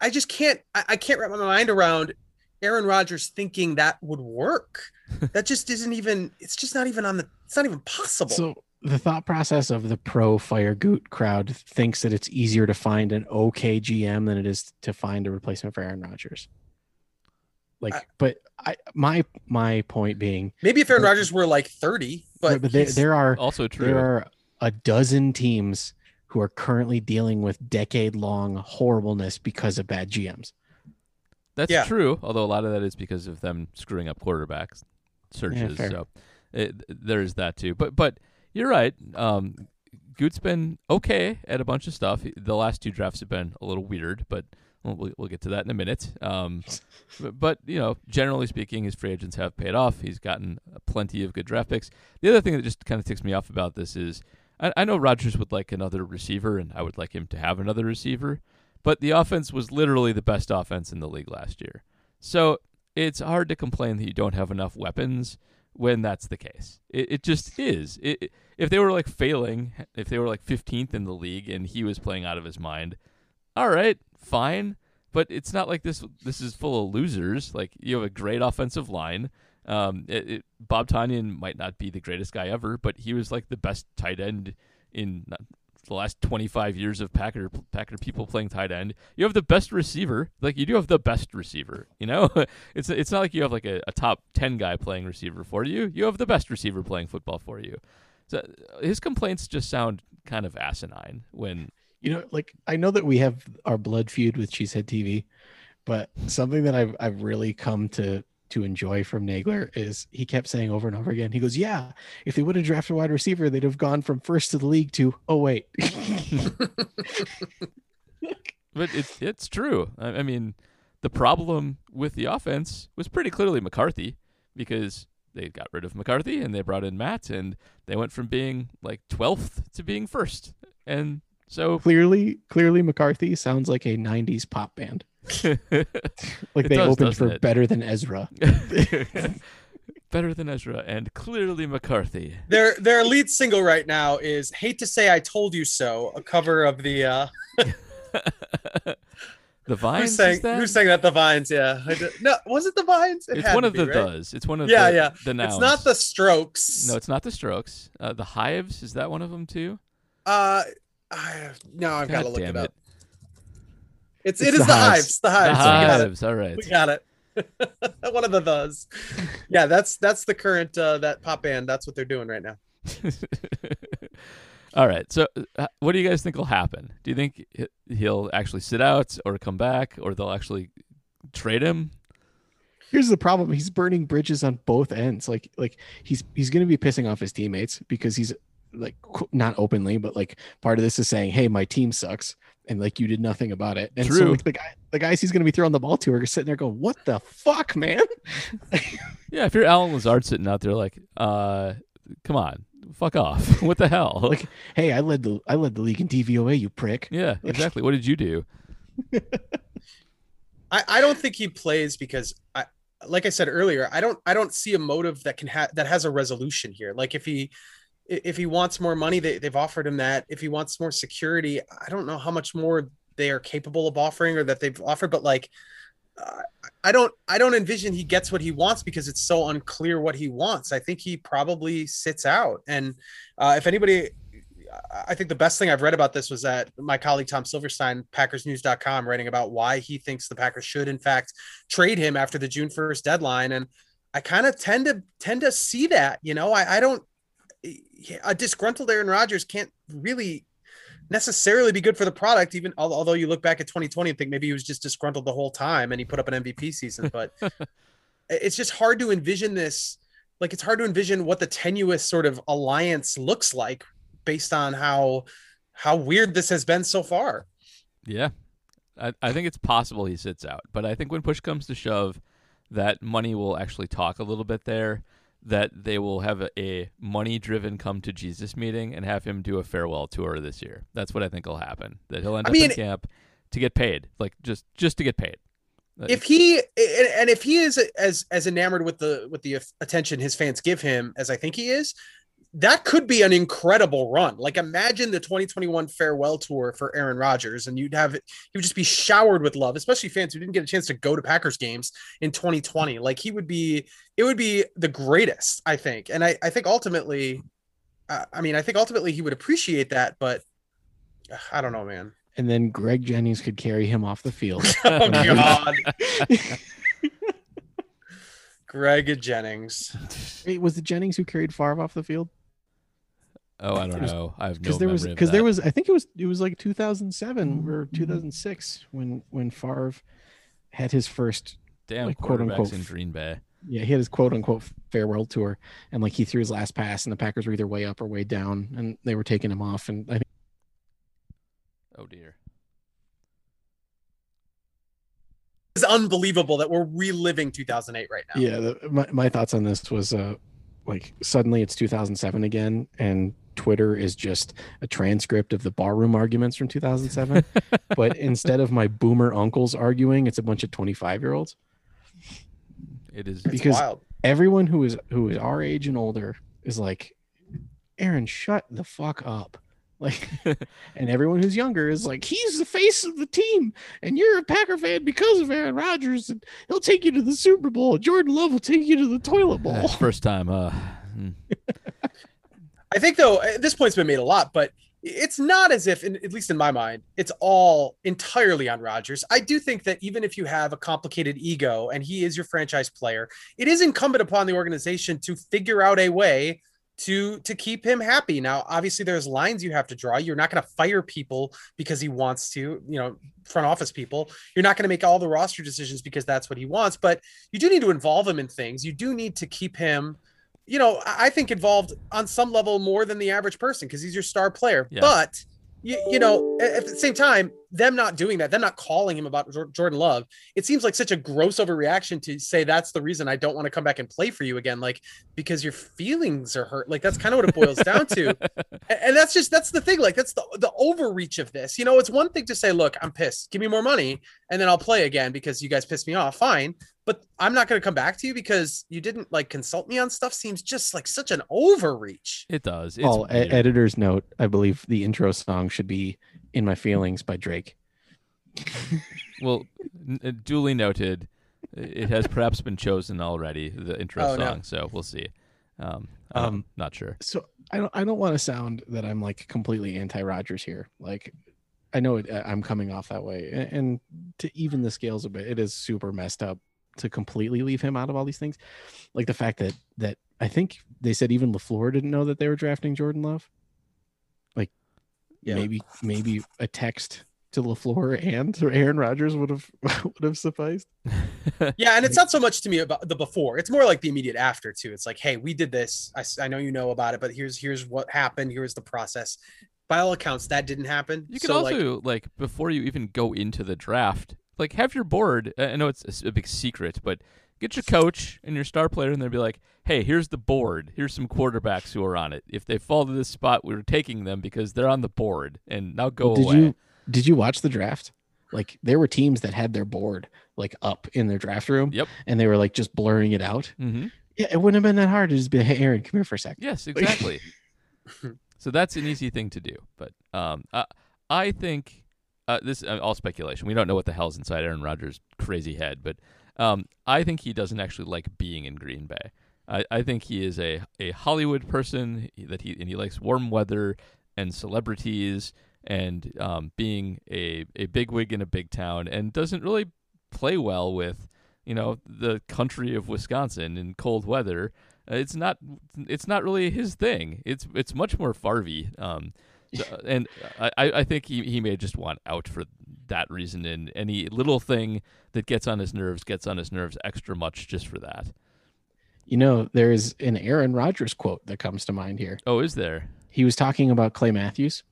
I just can't, I can't wrap my mind around Aaron Rodgers thinking that would work. That just isn't even, it's just not even it's not even possible. So the thought process of the pro fire Goot crowd thinks that it's easier to find an okay GM than it is to find a replacement for Aaron Rodgers. Like, my point being, maybe if Aaron Rodgers were like 30, but there are also true. There are a dozen teams who are currently dealing with decade-long horribleness because of bad GMs. That's true. Although a lot of that is because of them screwing up quarterbacks searches. Yeah, so there's that too, but you're right. Goot's been okay at a bunch of stuff. The last two drafts have been a little weird, but we'll get to that in a minute. But, you know, generally speaking, his free agents have paid off. He's gotten plenty of good draft picks. The other thing that just kind of ticks me off about this is I know Rodgers would like another receiver, and I would like him to have another receiver, but the offense was literally the best offense in the league last year. So it's hard to complain that you don't have enough weapons when that's the case. It just is. If they were like failing, if they were like 15th in the league and he was playing out of his mind, all right, fine, but it's not like this is full of losers. Like, you have a great offensive line. Bob Tonyan might not be the greatest guy ever, but he was like the best tight end in the last 25 years of Packer people playing tight end. You have the best receiver. Like, you do have the best receiver, you know? It's not like you have like a top 10 guy playing receiver for you. You have the best receiver playing football for you. So his complaints just sound kind of asinine when... You know, like, I know that we have our blood feud with Cheesehead TV, but something that I've really come to enjoy from Nagler is he kept saying over and over again, he goes, yeah, if they would have drafted a wide receiver, they'd have gone from first to the league to, oh, wait. But it's true. I mean, the problem with the offense was pretty clearly McCarthy, because they got rid of McCarthy and they brought in Matt, and they went from being like 12th to being first. And so clearly McCarthy sounds like a 90s pop band. Like, they opened for it? Better Than Ezra. Better Than Ezra and Clearly McCarthy. Their lead single right now is Hate to Say I Told You So, a cover of the The Vines. Who sang that? The Vines, yeah. No, was it The Vines? It's one of the does. It's one of the nouns. It's not The Strokes. No, it's not The Strokes. The Hives, is that one of them too? No, I've got to look it up. It is the Hives. The Hives. All right. We got it. One of the does. Yeah, that's the current that pop band. That's what they're doing right now. All right. So what do you guys think will happen? Do you think he'll actually sit out or come back, or they'll actually trade him? Here's the problem. He's burning bridges on both ends. Like he's going to be pissing off his teammates because he's like, not openly, but like part of this is saying, hey, my team sucks, and like, you did nothing about it. And True. So like, the guys he's going to be throwing the ball to are sitting there going, what the fuck, man? Yeah, if you're Alan Lazard sitting out there like, come on, fuck off. What the hell? Like, hey, I led the league in DVOA, you prick. Yeah, exactly. What did you do? I don't think he plays because I like I said earlier, I don't see a motive that can that has a resolution here. Like if he wants more money, they've offered him that. If he wants more security, I don't know how much more they are capable of offering or that they've offered, but like, I don't envision he gets what he wants because it's so unclear what he wants. I think he probably sits out. And if anybody, I think the best thing I've read about this was that my colleague, Tom Silverstein, PackersNews.com, writing about why he thinks the Packers should in fact trade him after the June 1st deadline. And I kind of tend to see that, you know, a disgruntled Aaron Rodgers can't really necessarily be good for the product, even although you look back at 2020 and think maybe he was just disgruntled the whole time and he put up an MVP season, but it's just hard to envision this. Like, it's hard to envision what the tenuous sort of alliance looks like based on how weird this has been so far. Yeah. I think it's possible he sits out, but I think when push comes to shove, that money will actually talk a little bit there, that they will have a money-driven come-to-Jesus meeting and have him do a farewell tour this year. That's what I think will happen, that he'll end up in camp to get paid, like just to get paid. If he is as enamored with the attention his fans give him as I think he is, that could be an incredible run. Like, imagine the 2021 farewell tour for Aaron Rodgers, and he would just be showered with love, especially fans who didn't get a chance to go to Packers games in 2020. Like, it would be the greatest, I think. And I think ultimately he would appreciate that, but I don't know, man. And then Greg Jennings could carry him off the field. Oh God. Greg Jennings. Wait, was it Jennings who carried Favre off the field? Oh, I don't know. I have no memory of that. Because there was, I think it was like 2007 or 2006 when Favre had his first quarterbacks in Green Bay. Yeah, he had his quote unquote farewell tour, and like he threw his last pass, and the Packers were either way up or way down, and they were taking him off. And I think, oh dear, it's unbelievable that we're reliving 2008 right now. Yeah, my thoughts on this was like suddenly it's 2007 again, and Twitter is just a transcript of the barroom arguments from 2007. But instead of my boomer uncles arguing, it's a bunch of 25-year-olds. It is because wild. Everyone who is our age and older is like, Aaron, shut the fuck up. Like, and everyone who's younger is like, he's the face of the team, and you're a Packer fan because of Aaron Rodgers, and he'll take you to the Super Bowl. Jordan Love will take you to the toilet bowl. That's first time. I think though, this point's been made a lot, but it's not as if, at least in my mind, it's all entirely on Rodgers. I do think that even if you have a complicated ego and he is your franchise player, it is incumbent upon the organization to figure out a way to keep him happy. Now, obviously there's lines you have to draw. You're not going to fire people because he wants to, you know, front office people. You're not going to make all the roster decisions because that's what he wants, but you do need to involve him in things. You do need to keep him, you know, I think involved on some level more than the average person, because he's your star player. Yeah. But you know, at the same time, them not doing that, them not calling him about Jordan Love, it seems like such a gross overreaction to say that's the reason I don't want to come back and play for you again, like because your feelings are hurt. Like, that's kind of what it boils down to. And that's the thing. Like, that's the overreach of this. You know, it's one thing to say, look, I'm pissed, give me more money, and then I'll play again because you guys pissed me off. Fine. But I'm not going to come back to you because you didn't like consult me on stuff. Seems just like such an overreach. It does. It's editor's note. I believe the intro song should be "In My Feelings" by Drake. Well, duly noted. It has perhaps been chosen already, the intro song. No. So we'll see. I'm not sure. So I don't want to sound that I'm like completely anti-Rodgers here. Like, I know I'm coming off that way, and to even the scales a bit, it is super messed up to completely leave him out of all these things. Like the fact that I think they said even LaFleur didn't know that they were drafting Jordan Love. Like, yeah. Maybe a text to LaFleur and to Aaron Rodgers would have sufficed. Yeah, and it's not so much to me about the before. It's more like the immediate after too. It's like, hey, we did this. I know you know about it, but here's what happened. Here's the process. By all accounts, that didn't happen. You can also like before you even go into the draft, like, have your board. I know it's a big secret, but get your coach and your star player, and they'll be like, hey, here's the board. Here's some quarterbacks who are on it. If they fall to this spot, we're taking them because they're on the board, and now go away. Did you watch the draft? like there were teams that had their board like up in their draft room. Yep. And they were like just blurring it out. Mm-hmm. Yeah, it wouldn't have been that hard to just be, hey, Aaron, come here for a second. Yes, exactly. So that's an easy thing to do. But I think this is all speculation. We don't know what the hell's inside Aaron Rodgers' crazy head, but I think he doesn't actually like being in Green Bay. I think he is a Hollywood person and he likes warm weather and celebrities and being a bigwig in a big town, and doesn't really play well with, you know, the country of Wisconsin and cold weather. It's not really his thing. It's much more Favre. And I think he may just want out for that reason, and any little thing that gets on his nerves extra much just for that. You know, there is an Aaron Rodgers quote that comes to mind here. Oh, is there? He was talking about Clay Matthews.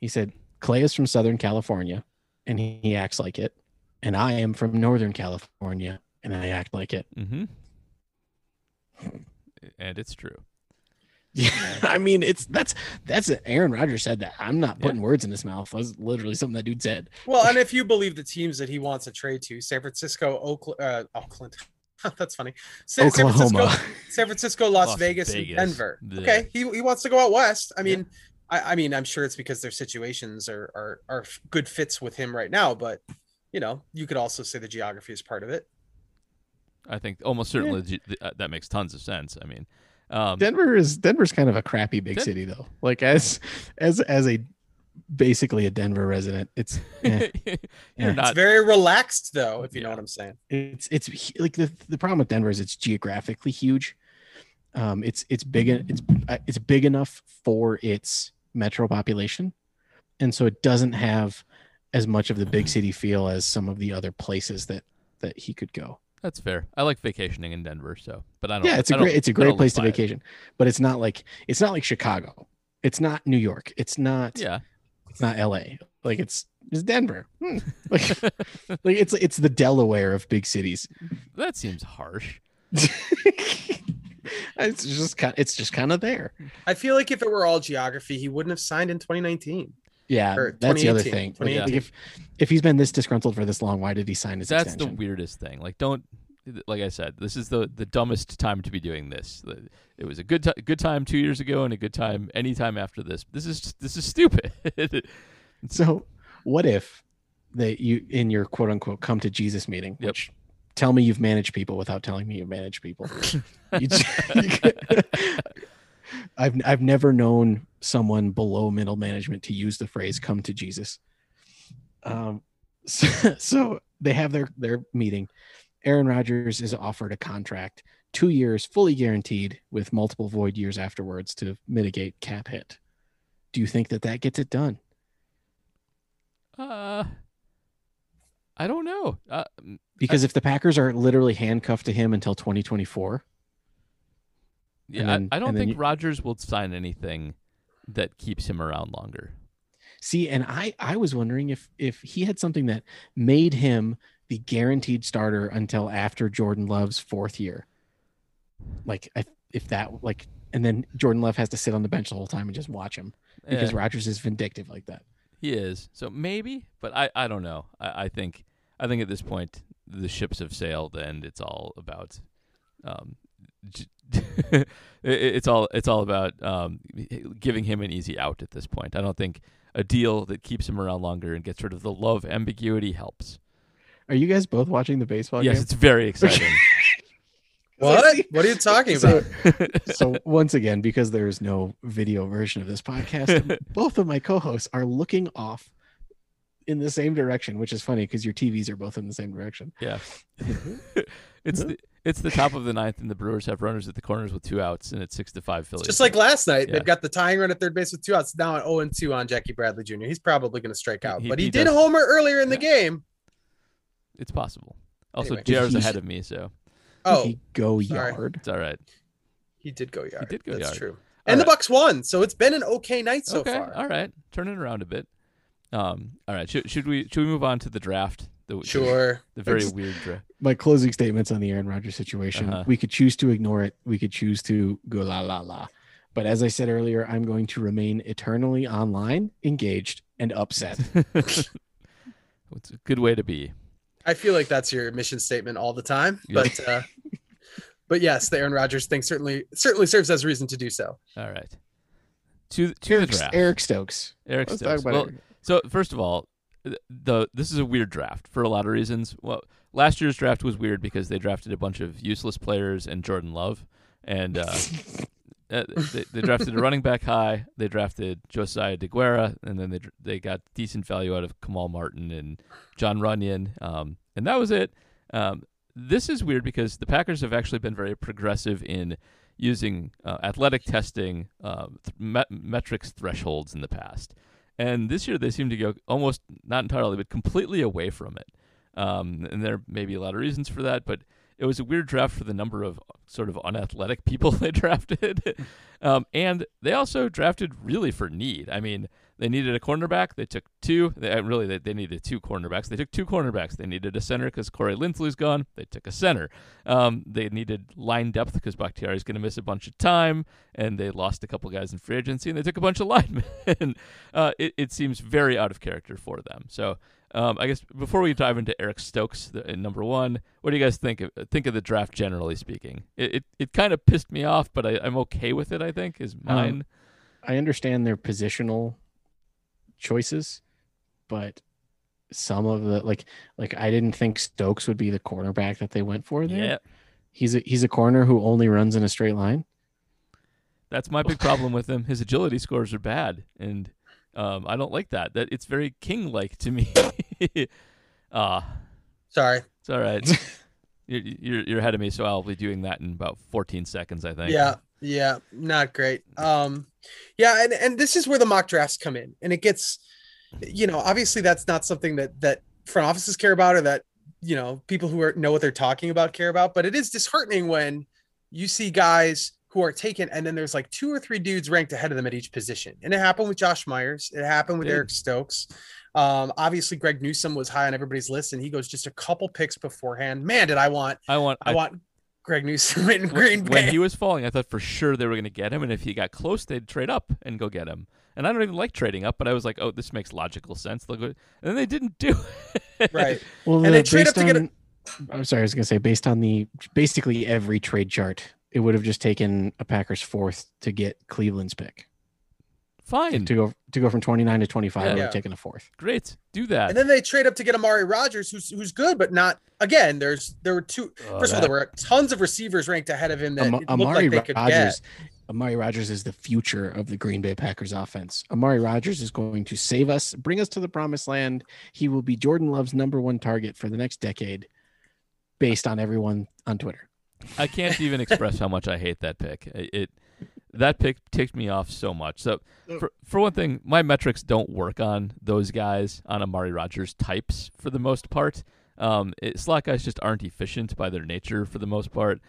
He said, Clay is from Southern California, and he acts like it. And I am from Northern California, and I act like it. Mm-hmm. And it's true. Yeah, I mean, that's Aaron Rodgers said that. I'm not putting words in his mouth. That was literally something that dude said. Well, and if you believe the teams that he wants to trade to, San Francisco, Oakland. That's funny. San Francisco, Las Vegas, and Denver. Yeah. Okay, he wants to go out west. I mean, yeah. I mean, I'm sure it's because their situations are good fits with him right now. But you know, you could also say the geography is part of it. I think almost certainly that makes tons of sense. I mean, Denver's kind of a crappy big city though. Like as a basically a Denver resident, it's it's very relaxed though, if you know what I'm saying. It's like the problem with Denver is it's geographically huge. It's big enough for its metro population, and so it doesn't have as much of the big city feel as some of the other places that he could go. That's fair. I like vacationing in Denver, so but I don't. Yeah, it's a great place to vacation, but it's not like Chicago. It's not New York. It's not LA. Like it's Denver. Like it's the Delaware of big cities. That seems harsh. It's just kind of there. I feel like if it were all geography, he wouldn't have signed in 2019. Yeah, that's the other thing. Like, if he's been this disgruntled for this long, why did he sign his extension? That's the weirdest thing. Like, don't, like I said, this is the dumbest time to be doing this. It was a good time 2 years ago, and a good time anytime after this. This is stupid. So, what if you in your quote unquote come to Jesus meeting? Yep. Which, tell me you've managed people without telling me you've managed people. I've never known someone below middle management to use the phrase "come to Jesus." So they have their meeting. Aaron Rodgers is offered a contract, 2 years, fully guaranteed, with multiple void years afterwards to mitigate cap hit. Do you think that gets it done? I don't know. Because if the Packers are literally handcuffed to him until 2024. Yeah, I don't think Rodgers will sign anything that keeps him around longer. See, and I was wondering if he had something that made him the guaranteed starter until after Jordan Love's fourth year. Like, and then Jordan Love has to sit on the bench the whole time and just watch him because Rodgers is vindictive like that. He is. So maybe, but I don't know. I think at this point the ships have sailed, and it's all about. It's all about giving him an easy out at this point. I don't think a deal that keeps him around longer and gets rid of the Love ambiguity helps. Are you guys both watching the baseball game? Yes, it's very exciting. What? What are you talking about? So once again, because there is no video version of this podcast, both of my co-hosts are looking off in the same direction, which is funny because your TVs are both in the same direction. Yeah. It's the top of the ninth, and the Brewers have runners at the corners with 2 outs, and it's 6-5 Phillies. Just like last night, they've got the tying run at third base with 2 outs. Now an 0-2 on Jackie Bradley Jr. He's probably going to strike out, but he did homer earlier in the game. It's possible. Also, anyway, JR's ahead of me, so he go sorry. Yard. It's all right. He did go yard. That's yard. True. And the Bucks won, so it's been an okay night so far. All right, turning around a bit. All right, should we move on to the draft? Sure. The very weird draft. My closing statements on the Aaron Rodgers situation. Uh-huh. We could choose to ignore it. We could choose to go la la la. But as I said earlier, I'm going to remain eternally online, engaged, and upset. It's a good way to be. I feel like that's your mission statement all the time, but but yes, the Aaron Rodgers thing certainly serves as a reason to do so. All right, to Eric, the draft. Eric Stokes. Well, so first of all, this is a weird draft for a lot of reasons. Well, last year's draft was weird because they drafted a bunch of useless players and Jordan Love, and they drafted a running back high. They drafted Josiah DeGuara, and then they got decent value out of Kamal Martin and John Runyon, and that was it. This is weird because the Packers have actually been very progressive in using athletic testing metrics thresholds in the past, and this year they seem to go almost not entirely, but completely away from it. And there may be a lot of reasons for that, but it was a weird draft for the number of sort of unathletic people they drafted. And they also drafted really for need. I mean, they needed a cornerback. They took two. They needed two cornerbacks. They took two cornerbacks. They needed a center because Corey Linsley's gone. They took a center. They needed line depth because Bakhtiari's going to miss a bunch of time. And they lost a couple guys in free agency. And they took a bunch of linemen. It seems very out of character for them. So I guess before we dive into Eric Stokes, number one, what do you guys think of the draft, generally speaking? It kind of pissed me off, but I'm okay with it, I think, is mine. I understand their positional choices, but some of the, like I didn't think Stokes would be the cornerback that they went for there. Yeah. He's a corner who only runs in a straight line. That's my big problem with him. His agility scores are bad, and I don't like that. It's very king-like to me. Sorry. It's all right. You're ahead of me, so I'll be doing that in about 14 seconds, I think. Yeah, not great. Yeah, and this is where the mock drafts come in, and it gets, obviously that's not something that front offices care about, or that people who know what they're talking about care about. But it is disheartening when you see guys who are taken, and then there's like two or three dudes ranked ahead of them at each position. And it happened with Josh Myers. It happened with Eric Stokes. Obviously Greg Newsome was high on everybody's list, and he goes just a couple picks beforehand. Man, did I want Greg Newsome in Green Bay. When he was falling, I thought for sure they were going to get him. And if he got close, they'd trade up and go get him. And I don't even like trading up, but I was like, oh, this makes logical sense. They'll go. And then they didn't do it. Right. Well, and they trade up to get him. I'm sorry. I was going to say, based on basically every trade chart, it would have just taken a Packers fourth to get Cleveland's pick. Fine. To go from 29 to 25, yeah. Would have taken a fourth. Great. Do that. And then they trade up to get Amari Rodgers, who's good, but not, again, there were two. First of all, there were tons of receivers ranked ahead of him that Amari Rodgers could get. Amari Rodgers is the future of the Green Bay Packers offense. Amari Rodgers is going to save us, bring us to the promised land. He will be Jordan Love's number one target for the next decade, based on everyone on Twitter. I can't even express how much I hate that pick. That pick ticked me off so much. So for one thing, my metrics don't work on those guys, on Amari Rodgers types, for the most part. Slot guys just aren't efficient by their nature for the most part.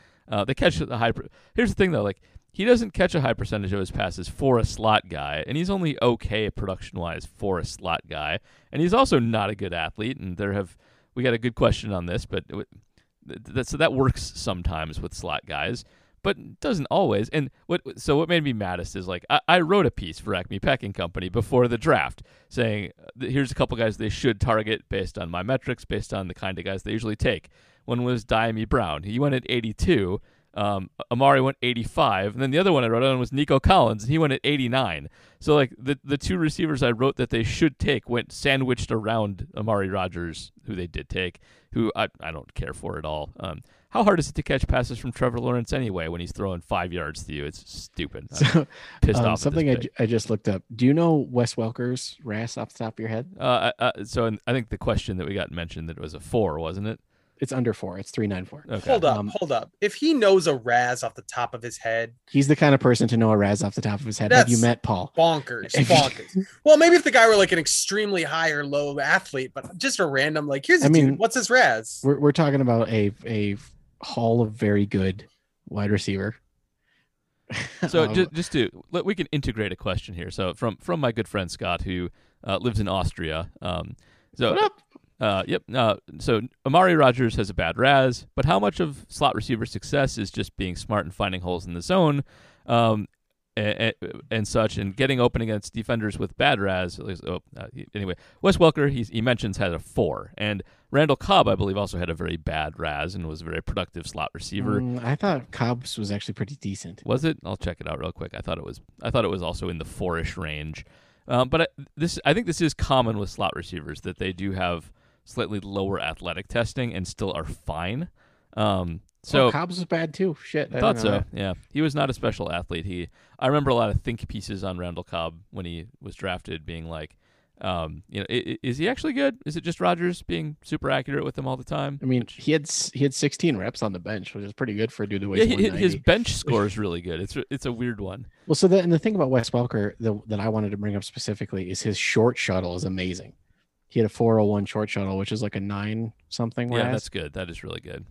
They catch a high. Here's the thing though, he doesn't catch a high percentage of his passes for a slot guy, and he's only okay production wise for a slot guy, and he's also not a good athlete. And we got a good question on this, but. So that works sometimes with slot guys, but doesn't always. And what made me maddest is I wrote a piece for Acme Packing Company before the draft saying, here's a couple guys they should target based on my metrics, based on the kind of guys they usually take. One was Diami Brown. He went at 82. Amari went 85. And then the other one I wrote on was Nico Collins, and he went at 89. So the two receivers I wrote that they should take went sandwiched around Amari Rodgers, who they did take, who I don't care for at all. How hard is it to catch passes from Trevor Lawrence anyway when he's throwing 5 yards to you? It's stupid. So, pissed off. Something I just looked up. Do you know Wes Welker's RAS off the top of your head? So I think the question that we got mentioned that it was a 4, wasn't it? It's under 4. It's 394. Okay. Hold up. If he knows a RAS off the top of his head, he's the kind of person to know a RAS off the top of his head. Have you met Paul? Bonkers. Well, maybe if the guy were an extremely high or low athlete, but just a random dude. What's his RAS? We're talking about a Hall of Very Good wide receiver. So we can integrate a question here. So from my good friend Scott, who lives in Austria. What up? Yep. So Amari Rodgers has a bad RAS, but how much of slot receiver success is just being smart and finding holes in the zone? and such, and getting open against defenders with bad RAS. At least, anyway, Wes Welker, he mentions, had a 4, and Randall Cobb, I believe, also had a very bad RAS and was a very productive slot receiver. I thought Cobb's was actually pretty decent. Was it? I'll check it out real quick. I thought it was also in the 4-ish range. But I think this is common with slot receivers, that they do have slightly lower athletic testing and still are fine. So Cobbs was bad too. Shit, I thought so. That. Yeah, he was not a special athlete. I remember a lot of think pieces on Randall Cobb when he was drafted, being like, is he actually good? Is it just Rodgers being super accurate with him all the time? I mean, he had 16 reps on the bench, which is pretty good for a dude who weighs 190. His bench score is really good. It's a weird one. Well, so the thing about Wes Welker that I wanted to bring up specifically is his short shuttle is amazing. He had a 401 short shuttle, which is like a 9 something. Yeah, that's good. That is really good.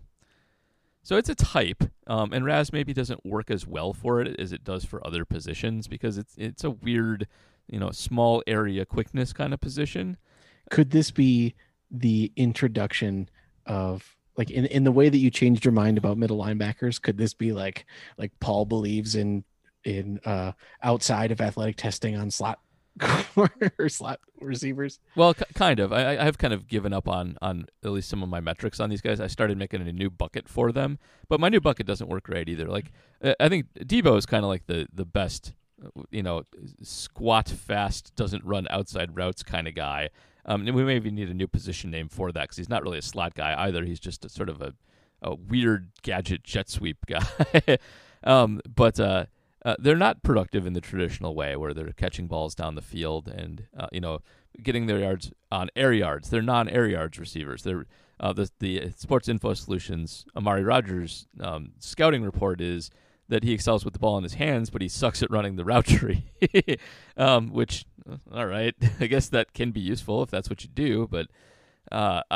So it's a type, and RAS maybe doesn't work as well for it as it does for other positions, because it's a weird, small area quickness kind of position. Could this be the introduction of, like, in the way that you changed your mind about middle linebackers? Could this be like Paul believes in outside of athletic testing on slot or slot receivers? Well, kind of. I have kind of given up on at least some of my metrics on these guys. I started making a new bucket for them, but my new bucket doesn't work great either. Like, I think Debo is kind of like the best, squat fast, doesn't run outside routes kind of guy. And we maybe need a new position name for that, because he's not really a slot guy either. He's just sort of a weird gadget jet sweep guy. They're not productive in the traditional way, where they're catching balls down the field and getting their yards on air yards. They're non-air yards receivers. They're the Sports Info Solutions Amari Rodgers scouting report is that he excels with the ball in his hands, but he sucks at running the route tree. Which, all right, I guess that can be useful if that's what you do, but I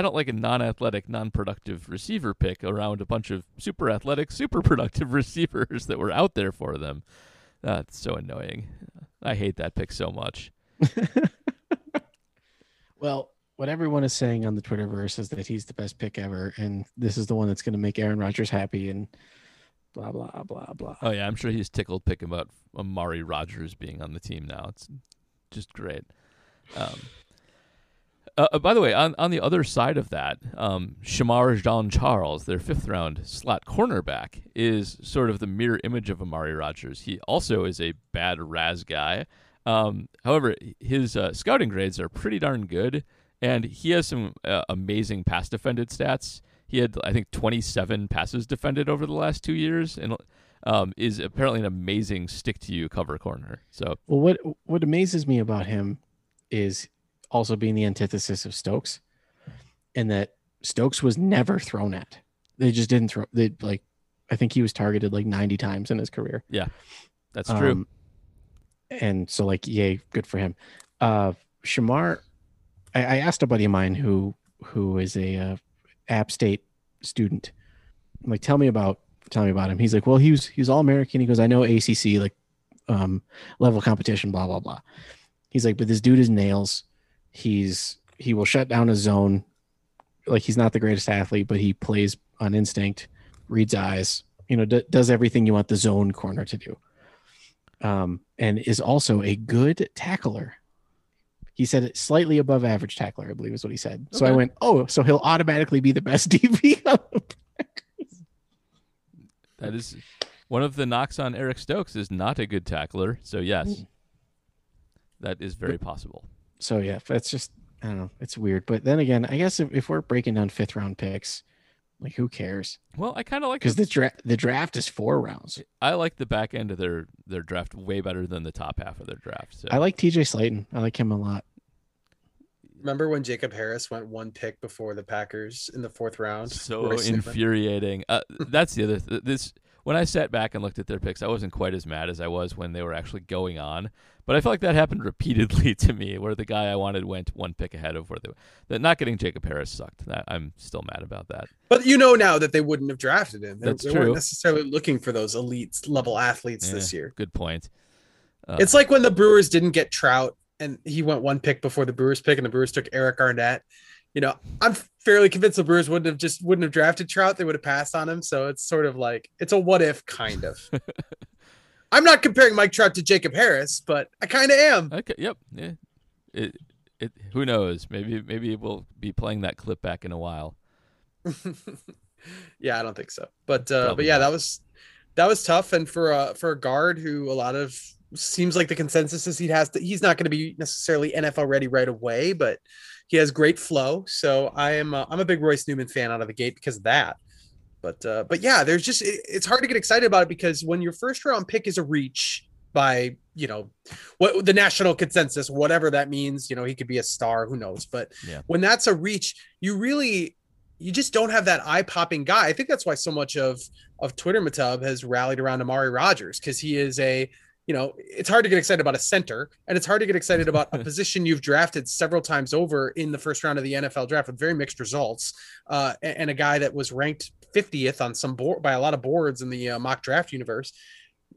don't like a non-athletic, non-productive receiver pick around a bunch of super athletic, super productive receivers that were out there for them. It's so annoying. I hate that pick so much. Well, what everyone is saying on the Twitterverse is that he's the best pick ever, and this is the one that's going to make Aaron Rodgers happy, and blah, blah, blah, blah. Oh, yeah, I'm sure he's tickled picking about Amari Rodgers being on the team now. It's just great. By the way, on the other side of that, Shamar Jean-Charles, their 5th-round slot cornerback, is sort of the mirror image of Amari Rodgers. He also is a bad RAS guy. However, his scouting grades are pretty darn good, and he has some amazing pass defended stats. He had, I think, 27 passes defended over the last 2 years, and is apparently an amazing stick-to-you cover corner. So, well, what amazes me about him is also being the antithesis of Stokes, and that Stokes was never thrown at. They just didn't throw. I think he was targeted like 90 times in his career. Yeah, that's true. And so, yay, good for him. Shamar, I asked a buddy of mine who is a App State student. I'm like, tell me about him. He's like, well, he was all American. He goes, I know ACC level competition, blah blah blah. He's like, but this dude is nails. He will shut down a zone. He's not the greatest athlete, but he plays on instinct, reads eyes, does everything you want the zone corner to do. And is also a good tackler. He said it slightly above average tackler, I believe is what he said. Okay. So I went, so he'll automatically be the best DB on the practice. That is one of the knocks on Eric Stokes, is not a good tackler. So yes, that is very possible. So yeah, that's just, I don't know, it's weird. But then again, I guess if we're breaking down 5th-round picks, who cares? Well, I kind of like, because the draft is 4 rounds. I like the back end of their draft way better than the top half of their draft. So. I like TJ Slayton. I like him a lot. Remember when Jacob Harris went 1 pick before the Packers in the 4th round? So infuriating. That's the other this. When I sat back and looked at their picks, I wasn't quite as mad as I was when they were actually going on. But I feel like that happened repeatedly to me, where the guy I wanted went 1 pick ahead of where they were. That not getting Jacob Harris sucked. I'm still mad about that. But now that they wouldn't have drafted him. That's true. They weren't necessarily looking for those elite level athletes this year. Good point. It's like when the Brewers didn't get Trout, and he went 1 pick before the Brewers pick, and the Brewers took Eric Arnett. I'm fairly convinced the Brewers wouldn't have drafted Trout. They would have passed on him. So it's sort of like, it's a what if kind of. I'm not comparing Mike Trout to Jacob Harris, but I kind of am. Okay. Yep. Yeah. It, who knows? Maybe we'll be playing that clip back in a while. Yeah, I don't think so. But yeah, that was tough. And for a guard who a lot of seems like the consensus is he's not going to be necessarily NFL ready right away, but he has great flow. So I'm a big Royce Newman fan out of the gate because of that. But yeah, there's just, it's hard to get excited about it because when your first round pick is a reach by, what the national consensus, whatever that means, he could be a star, who knows. But yeah, when that's a reach, you just don't have that eye popping guy. I think that's why so much of Twitter Matub has rallied around Amari Rodgers. Cause he is it's hard to get excited about a center, and it's hard to get excited about a position you've drafted several times over in the first round of the NFL draft with very mixed results. And a guy that was ranked 50th on some board by a lot of boards in the mock draft universe.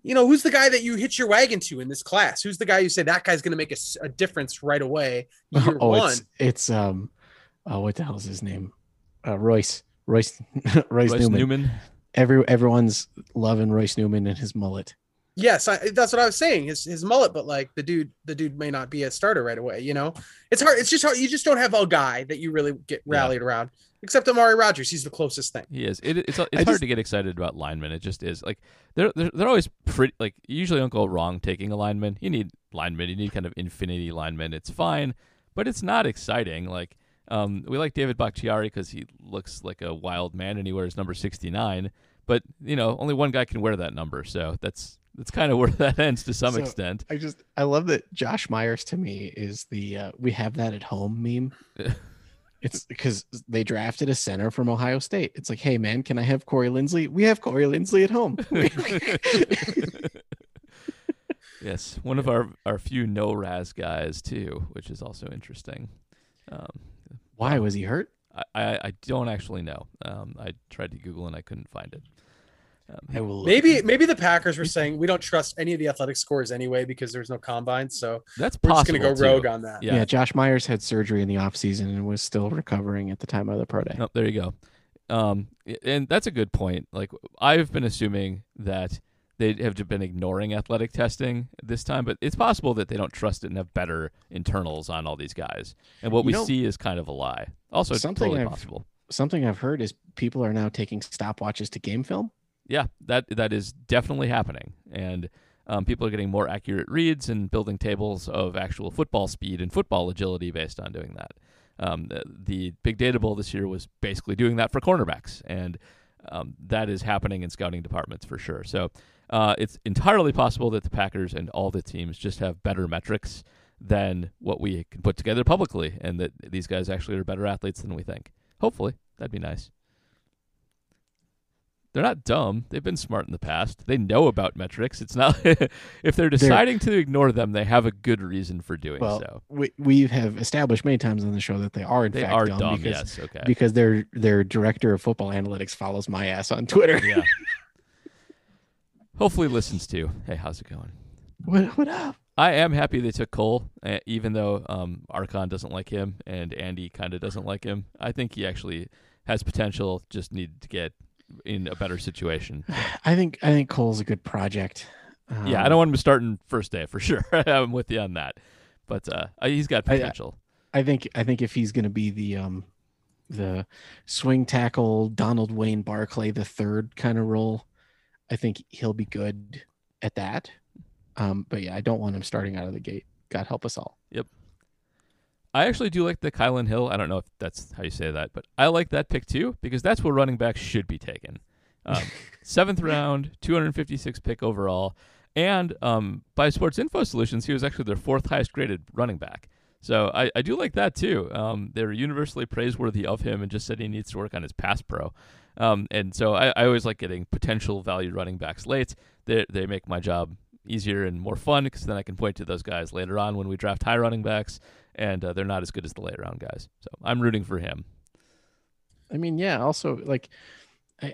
Who's the guy that you hitch your wagon to in this class? Who's the guy you say that guy's going to make a difference right away? Year one. It's what the hell is his name? Royce Newman. Everyone's loving Royce Newman and his mullet. Yes, that's what I was saying. His mullet, but like the dude may not be a starter right away. It's hard. It's just hard. You just don't have a guy that you really get rallied around. Except Amari Rodgers, he's the closest thing. He is. It's hard to get excited about linemen. It just is. Like they're always pretty. Like you usually don't go wrong taking a lineman. You need linemen. You need kind of infinity linemen. It's fine, but it's not exciting. Like we like David Bakhtiari because he looks like a wild man and he wears number 69. But only one guy can wear that number. So that's kind of where that ends to some extent. I love that Josh Myers to me is the we have that at home meme. It's because they drafted a center from Ohio State. It's like, hey man, can I have Corey Linsley? We have Corey Linsley at home. Yes. One of our few no Raz guys too, which is also interesting. Why was he hurt? I don't actually know. I tried to Google and I couldn't find it. Maybe the Packers were saying we don't trust any of the athletic scores anyway because there's no combine, so that's possible. We're just going to go rogue on that. Yeah, Josh Myers had surgery in the offseason and was still recovering at the time of the pro day. Oh, there you go. And that's a good point. Like I've been assuming that they have been ignoring athletic testing this time, but it's possible that they don't trust it and have better internals on all these guys. And what we see is kind of a lie. Also, totally possible. Something I've heard is people are now taking stopwatches to game film. Yeah, that is definitely happening, and people are getting more accurate reads and building tables of actual football speed and football agility based on doing that. The Big Data Bowl this year was basically doing that for cornerbacks, and that is happening in scouting departments for sure. So it's entirely possible that the Packers and all the teams just have better metrics than what we can put together publicly, and that these guys actually are better athletes than we think. Hopefully, that'd be nice. They're not dumb. They've been smart in the past. They know about metrics. It's not if they're deciding to ignore them, they have a good reason for doing so. We have established many times on the show that they are in fact dumb because, yes. Okay. Because their director of football analytics follows my ass on Twitter. Yeah. Hopefully listens to. Hey, how's it going? What up? I am happy they took Cole, even though Archon doesn't like him and Andy kind of doesn't like him. I think he actually has potential. Just needed to get in a better situation. I think Cole's a good project. I don't want him to start in first day for sure. I'm with you on that, but he's got potential. I think if he's going to be the swing tackle Donald Wayne Barclay III kind of role, I think he'll be good at that. But yeah, I don't want him starting out of the gate. God help us all. Yep. I actually do like the Kylin Hill. I don't know if that's how you say that, but I like that pick too because that's where running backs should be taken. 7th round, 256 pick overall. And by Sports Info Solutions, he was actually their 4th highest graded running back. So I do like that too. They're universally praiseworthy of him and just said he needs to work on his pass pro. And so I always like getting potential value running backs late. They make my job easier and more fun because then I can point to those guys later on when we draft high running backs. And they're not as good as the late round guys. So I'm rooting for him. I mean, yeah, also, like, I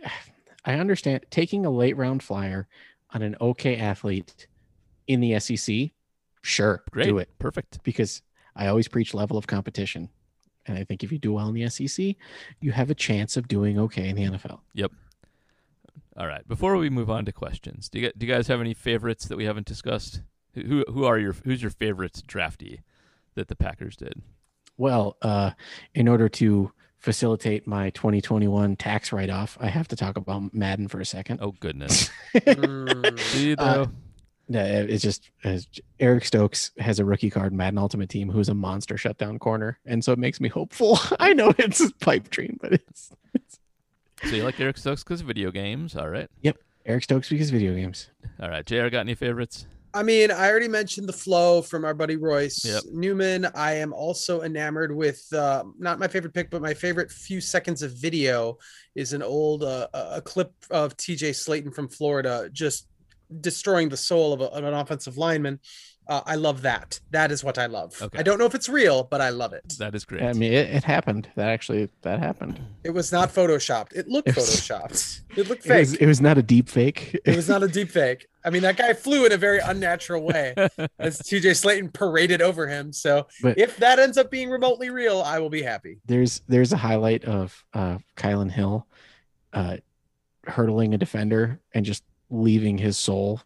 understand taking a late round flyer on an okay athlete in the SEC. Sure, great. Do it. Perfect. Because I always preach level of competition. And I think if you do well in the SEC, you have a chance of doing okay in the NFL. Yep. All right. Before we move on to questions, do you guys have any favorites that we haven't discussed? Who's your favorite draftee that the Packers did? Well, in order to facilitate my 2021 tax write-off, I have to talk about Madden for a second. Oh goodness. It's Eric Stokes has a rookie card Madden Ultimate Team who's a monster shutdown corner, and so it makes me hopeful. I know it's a pipe dream, but it's... So you like Eric Stokes because of video games, all right? Yep, Eric Stokes because of video games. All right, JR, got any favorites? I mean, I already mentioned the flow from our buddy Royce Newman. I am also enamored with not my favorite pick, but my favorite few seconds of video is an old a clip of TJ Slayton from Florida just destroying the soul of an offensive lineman. I love that. That is what I love. Okay. I don't know if it's real, but I love it. That is great. I mean, it happened. That happened. It was not photoshopped. It looked photoshopped. It looked fake. It was not a deep fake. It was not a deep fake. I mean, that guy flew in a very unnatural way as TJ Slayton paraded over him. So if that ends up being remotely real, I will be happy. There's a highlight of Kylin Hill hurdling a defender and just leaving his soul.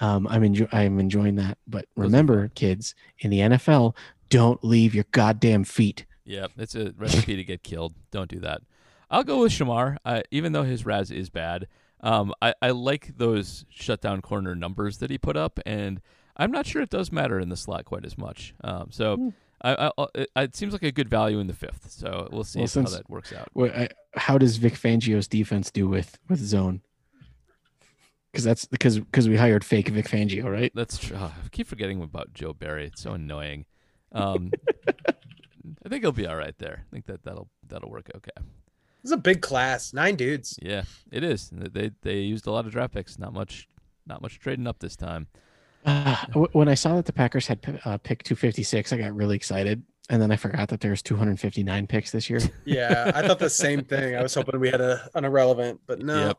I'm enjoying that, but remember, kids, in the NFL, don't leave your goddamn feet. Yeah, it's a recipe to get killed. Don't do that. I'll go with Shamar, even though his Raz is bad. I like those shutdown corner numbers that he put up, and I'm not sure it does matter in the slot quite as much. It seems like a good value in the fifth, so we'll see how that works out. How does Vic Fangio's defense do with zone? Because we hired fake Vic Fangio, right? That's true. Oh, I keep forgetting about Joe Barry. It's so annoying. I think he'll be all right there. I think that'll work okay. It's a big class, 9 dudes. Yeah, it is. They used a lot of draft picks. Not much trading up this time. When I saw that the Packers had pick 256, I got really excited, and then I forgot that there's 259 picks this year. Yeah, I thought the same thing. I was hoping we had an irrelevant, but no. Yep.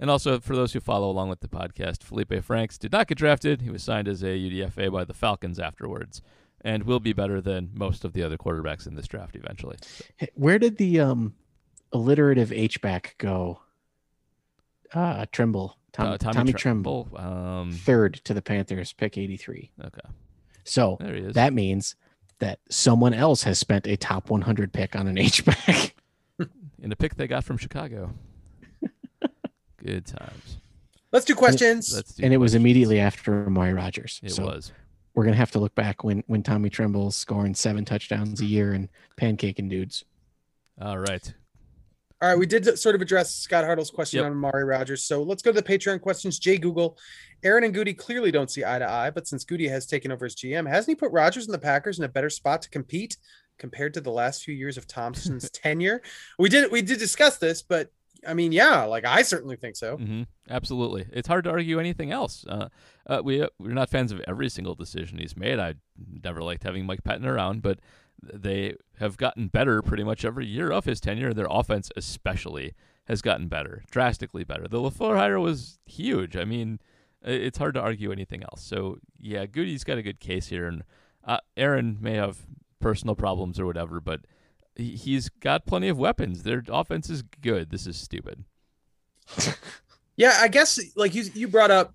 And also, for those who follow along with the podcast, Felipe Franks did not get drafted. He was signed as a UDFA by the Falcons afterwards, and will be better than most of the other quarterbacks in this draft eventually. So. Where did the alliterative H-back go? Trimble. Tommy Trimble. Third to the Panthers, pick 83. Okay. So that means that someone else has spent a top 100 pick on an H-back. In a pick they got from Chicago. Good times. Let's do questions. It was immediately after Amari Rodgers. It was. We're going to have to look back when Tommy Trimble's scoring 7 touchdowns a year and pancaking dudes. All right. We did sort of address Scott Hartle's question on Amari Rodgers. So let's go to the Patreon questions. Jay Google, Aaron and Goody clearly don't see eye to eye, but since Goody has taken over as GM, hasn't he put Rodgers and the Packers in a better spot to compete compared to the last few years of Thompson's tenure? We did discuss this, but I mean, yeah, like I certainly think so. Mm-hmm. Absolutely. It's hard to argue anything else. We're not fans of every single decision he's made. I never liked having Mike Patton around, but they have gotten better pretty much every year of his tenure. Their offense especially has gotten better, drastically better. The LaFleur hire was huge. I mean, it's hard to argue anything else. So, yeah, Goody's got a good case here. And Aaron may have personal problems or whatever, but he's got plenty of weapons. Their offense is good. This is stupid. Yeah, I guess like you brought up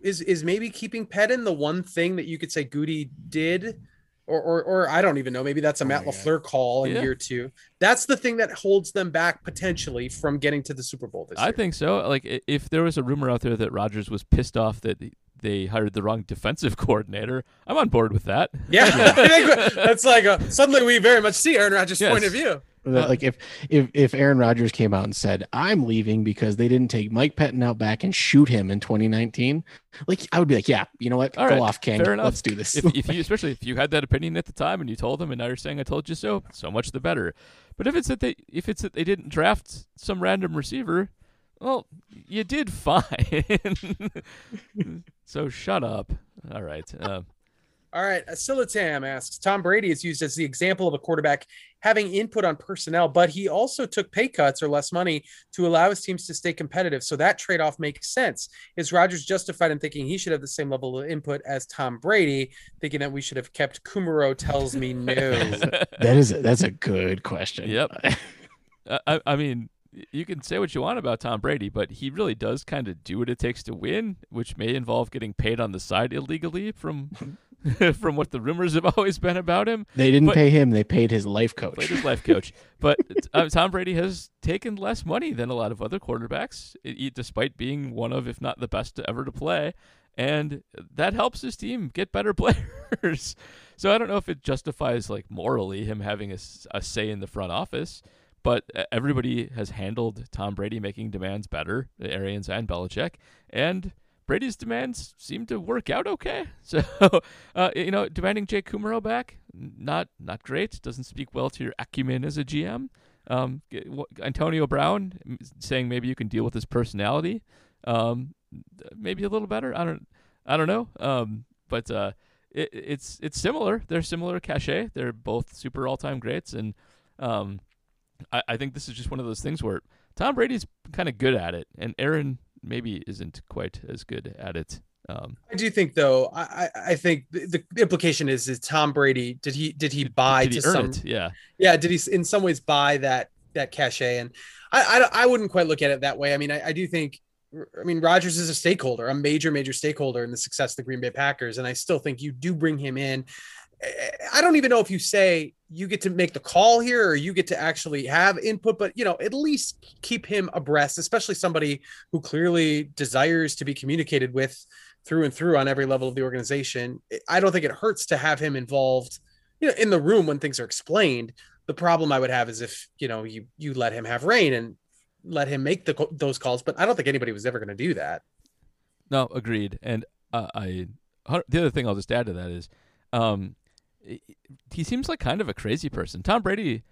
is maybe keeping Patton the one thing that you could say Goody did, or I don't even know. Maybe that's a Matt LaFleur call in year 2. That's the thing that holds them back potentially from getting to the Super Bowl this year. I think so. Like if there was a rumor out there that Rodgers was pissed off that they hired the wrong defensive coordinator, I'm on board with that. Yeah. That's like suddenly we very much see Aaron Rodgers' point of view. Like if Aaron Rodgers came out and said, I'm leaving because they didn't take Mike Patton out back and shoot him in 2019, like I would be like, yeah, you know what? Go off, King. Fair enough. Let's do this. Especially if you had that opinion at the time and you told them and now you're saying I told you so, so much the better. But if it's that they didn't draft some random receiver, well, you did fine. So shut up. All right. All right. Asilitam asks, Tom Brady is used as the example of a quarterback having input on personnel, but he also took pay cuts or less money to allow his teams to stay competitive. So that trade-off makes sense. Is Rodgers justified in thinking he should have the same level of input as Tom Brady, thinking that we should have kept Kumaro? Tells me no. That's a good question. Yep. I mean, you can say what you want about Tom Brady, but he really does kind of do what it takes to win, which may involve getting paid on the side illegally from from what the rumors have always been about him. They didn't pay him. They paid his life coach. But Tom Brady has taken less money than a lot of other quarterbacks, despite being one of, if not the best to ever to play. And that helps his team get better players. So I don't know if it justifies, like, morally him having a say in the front office. But everybody has handled Tom Brady making demands better, Arians and Belichick, and Brady's demands seem to work out okay. So, demanding Jake Kumerow back, not great. Doesn't speak well to your acumen as a GM. Antonio Brown saying maybe you can deal with his personality, maybe a little better. I don't know. But it's similar. They're similar cachet. They're both super all-time greats, and I think this is just one of those things where Tom Brady's kind of good at it, and Aaron maybe isn't quite as good at it. I do think, though, I think the implication is Tom Brady, did he buy did he to earn some it? Yeah, did he in some ways buy that cachet? And I wouldn't quite look at it that way. I mean, I do think, I mean, Rodgers is a stakeholder, a major stakeholder in the success of the Green Bay Packers, and I still think you do bring him in. I don't even know if you say you get to make the call here or you get to actually have input, but, at least keep him abreast, especially somebody who clearly desires to be communicated with through and through on every level of the organization. I don't think it hurts to have him involved, in the room when things are explained. The problem I would have is if, you let him have reign and let him make those calls, but I don't think anybody was ever going to do that. No, agreed. And the other thing I'll just add to that is, he seems like kind of a crazy person. Tom Brady,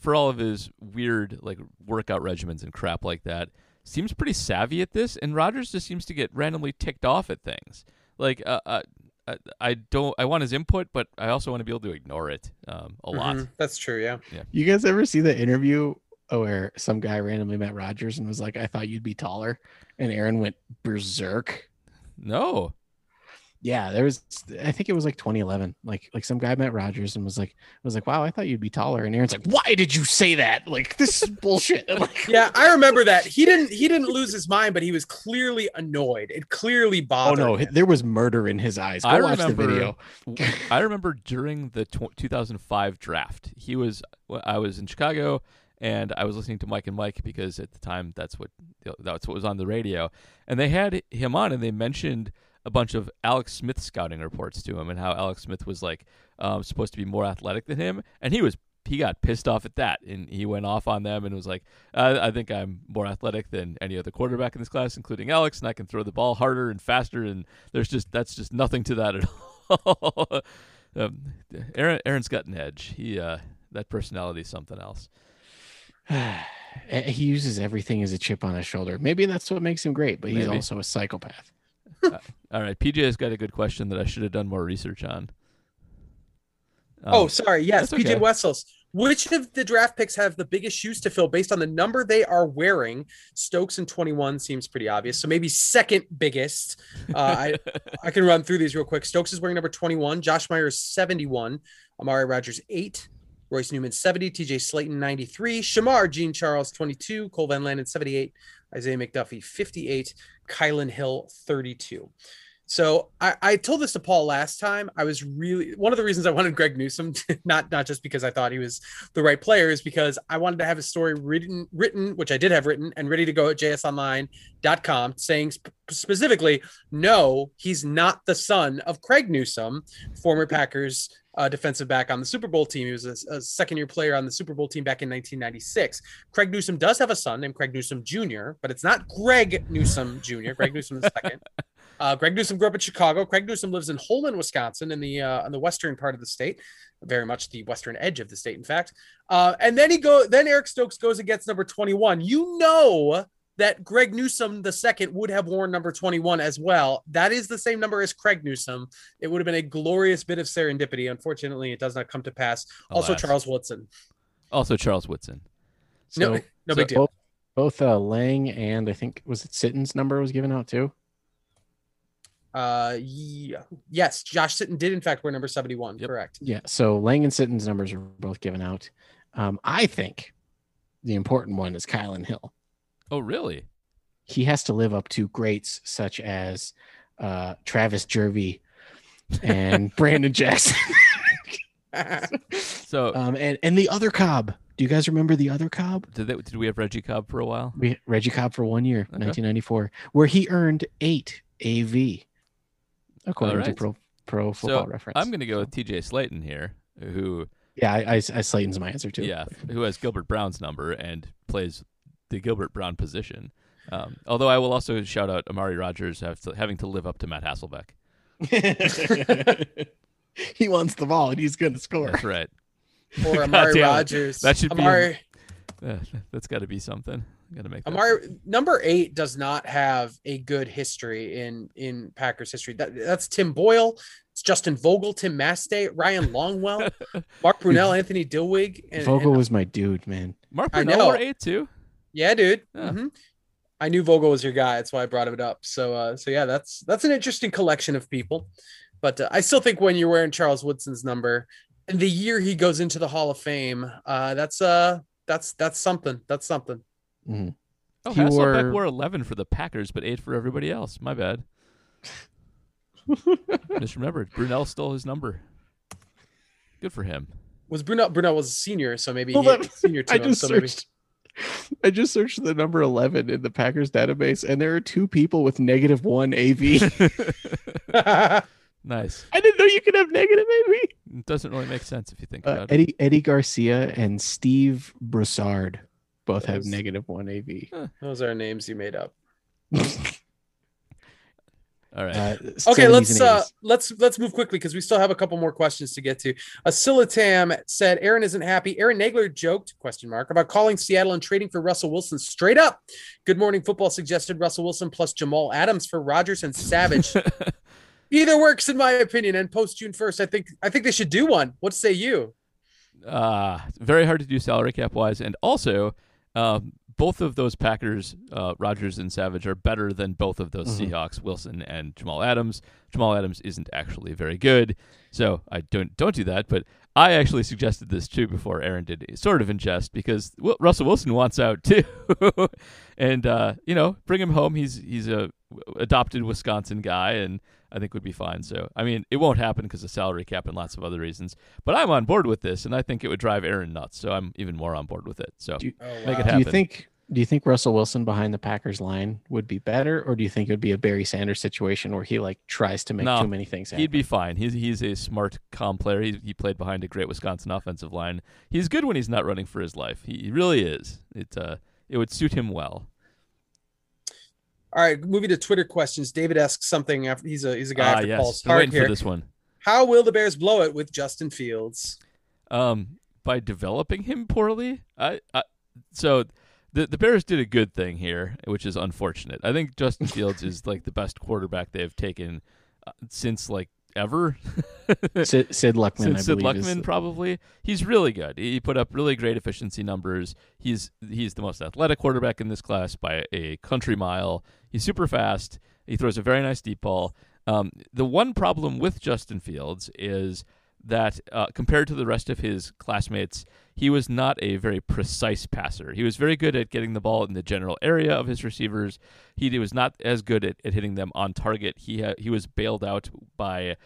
for all of his weird workout regimens and crap like that, seems pretty savvy at this. And Rodgers just seems to get randomly ticked off at things. I want his input, but I also want to be able to ignore it a lot. That's true. Yeah. You guys ever see the interview where some guy randomly met Rodgers and was like, "I thought you'd be taller," and Aaron went berserk? No. Yeah, there was, I think it was 2011. Like some guy met Rodgers and was like, "Wow, I thought you'd be taller." And Aaron's like, "Why did you say that? Like, this is bullshit." Yeah, I remember that. He didn't lose his mind, but he was clearly annoyed. It clearly bothered him. Oh no, there was murder in his eyes. Watch the video. I remember during the 2005 draft, I was in Chicago and I was listening to Mike and Mike because at the time that's what was on the radio, and they had him on and they mentioned a bunch of Alex Smith scouting reports to him and how Alex Smith was supposed to be more athletic than him. And he got pissed off at that. And he went off on them and was like, I think I'm more athletic than any other quarterback in this class, including Alex. And I can throw the ball harder and faster. And that's just nothing to that at all. Aaron's got an edge. That personality is something else. He uses everything as a chip on his shoulder. Maybe that's what makes him great, but he's also a psychopath. All right, PJ's got a good question that I should have done more research on. Yes, okay. PJ Wessels. Which of the draft picks have the biggest shoes to fill based on the number they are wearing? Stokes in 21 seems pretty obvious, so maybe second biggest. I can run through these real quick. Stokes is wearing number 21. Josh Myers 71. Amari Rodgers 8. Royce Newman 70. TJ Slayton 93. Shamar Jean Charles 22. Cole Van Landen 78. Isaiah McDuffie 58. Kylin Hill 32. So I told this to Paul last time. I was one of the reasons I wanted Greg Newsome, not just because I thought he was the right player, is because I wanted to have a story written, which I did have written and ready to go at jsonline.com, saying specifically, no, he's not the son of Craig Newsome, former Packers defensive back on the Super Bowl team. He was a second-year player on the Super Bowl team back in 1996. Craig Newsome does have a son named Craig Newsome Jr., but it's not Greg Newsome Jr., Greg Newsome II. Greg Newsome grew up in Chicago. Craig Newsome lives in Holland, Wisconsin, on the western part of the state, very much the western edge of the state, in fact. And then Eric Stokes goes and gets number 21. That Greg Newsome II would have worn number 21 as well. That is the same number as Craig Newsome. It would have been a glorious bit of serendipity. Unfortunately, it does not come to pass. Alas. Also Charles Woodson. No, big deal. Both Lang and I think, was it Sitton's number was given out too? Yes, Josh Sitton did in fact wear number 71, yep. Correct. Yeah, so Lang and Sitton's numbers are both given out. I think the important one is Kylin Hill. Oh, really? He has to live up to greats such as Travis Jervey and Brandon Jackson. So and the other Cobb. Do you guys remember the other Cobb? Did we have Reggie Cobb for a while? We had Reggie Cobb for 1 year, okay. 1994, where he earned 8 AV, according to Pro Football Reference. I'm going to go with TJ Slayton here, who... Yeah, I Slayton's my answer, too. Yeah, who has Gilbert Brown's number and plays the Gilbert Brown position. Although I will also shout out Amari Rodgers having to live up to Matt Hasselbeck. He wants the ball, and he's going to score. That's right. Or Amari Rodgers. That should be. That's got to be something. Got to make that. Amari number 8 does not have a good history in Packers history. That's Tim Boyle. It's Justin Vogel, Tim Mastay, Ryan Longwell, Mark Brunell, Anthony Dillwig. Vogel was my dude, man. Mark Brunell were 8 too. Yeah, dude. Yeah. Mm-hmm. I knew Vogel was your guy. That's why I brought it up. So yeah, that's an interesting collection of people. But I still think when you're wearing Charles Woodson's number. And the year he goes into the Hall of Fame, that's something. That's something. Mm-hmm. Oh, Hasselbeck wore 11 for the Packers, but 8 for everybody else. My bad. Misremembered. Brunell stole his number. Good for him. Was Brunell was a senior, so maybe he had senior to him. I just searched the number 11 in the Packers database, and there are 2 people with -1 AV. Nice. I didn't know you could have negative AV. It doesn't really make sense if you think about it. Eddie Garcia and Steve Broussard both have -1 AV. Huh. Those are names you made up. All right. Okay, let's move quickly because we still have a couple more questions to get to. Asila Tam said Aaron isn't happy. Aaron Nagler joked ? About calling Seattle and trading for Russell Wilson straight up. Good Morning Football suggested Russell Wilson plus Jamal Adams for Rodgers and Savage. Either works, in my opinion, and post June 1st, I think they should do one. What say you? Very hard to do salary cap wise, and also both of those Packers, Rodgers and Savage, are better than both of those Seahawks, Wilson and Jamal Adams. Jamal Adams isn't actually very good, so I don't do that. But I actually suggested this too before Aaron did, sort of in jest, because Russell Wilson wants out too, and bring him home. He's a adopted Wisconsin guy and. I think would be fine. So, I mean, it won't happen because of salary cap and lots of other reasons, but I'm on board with this and I think it would drive Aaron nuts. So I'm even more on board with it. So make it happen. Do you think Russell Wilson behind the Packers line would be better? Or do you think it would be a Barry Sanders situation where he tries to make too many things happen? He'd be fine. He's a smart, calm player. He played behind a great Wisconsin offensive line. He's good when he's not running for his life. He really is. It would suit him well. All right, moving to Twitter questions. David asks something. After he's a guy after Paul's hard here. For this one. How will the Bears blow it with Justin Fields? By developing him poorly. So the Bears did a good thing here, which is unfortunate. I think Justin Fields is the best quarterback they've taken since ever. Sid Luckman, Sid Luckman, probably. He's really good. He put up really great efficiency numbers. He's the most athletic quarterback in this class by a country mile. He's super fast. He throws a very nice deep ball. The one problem with Justin Fields is that compared to the rest of his classmates, he was not a very precise passer. He was very good at getting the ball in the general area of his receivers. He was not as good at hitting them on target. He was bailed out by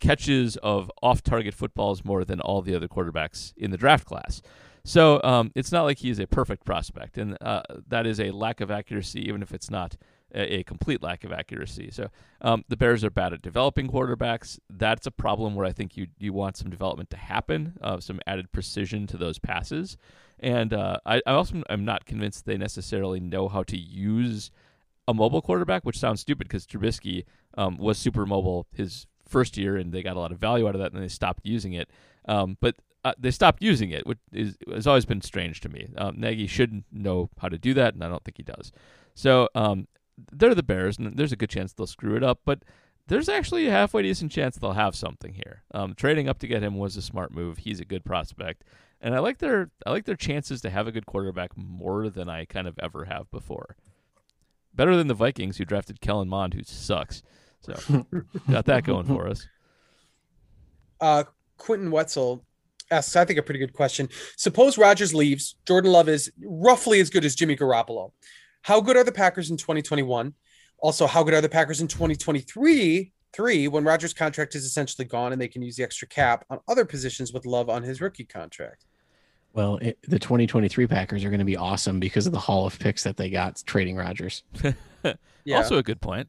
catches of off-target footballs more than all the other quarterbacks in the draft class. So it's not like he's a perfect prospect, and that is a lack of accuracy, even if it's not a complete lack of accuracy. So the Bears are bad at developing quarterbacks. That's a problem where I think you want some development to happen, some added precision to those passes. And I also am not convinced they necessarily know how to use a mobile quarterback, which sounds stupid because Trubisky was super mobile his first year, and they got a lot of value out of that, and they stopped using it. But they stopped using it, which has always been strange to me. Nagy should know how to do that, and I don't think he does. So they're the Bears, and there's a good chance they'll screw it up, but there's actually a halfway decent chance they'll have something here. Trading up to get him was a smart move. He's a good prospect, and I like their chances to have a good quarterback more than I kind of ever have before. Better than the Vikings, who drafted Kellen Mond, who sucks. So got that going for us. Quentin Wetzel asks, I think, a pretty good question. Suppose Rodgers leaves. Jordan Love is roughly as good as Jimmy Garoppolo. How good are the Packers in 2021? Also, how good are the Packers in 2023? When Rodgers' contract is essentially gone and they can use the extra cap on other positions with Love on his rookie contract? Well, the 2023 Packers are going to be awesome because of the haul of picks that they got trading Rodgers. Yeah. Also a good point.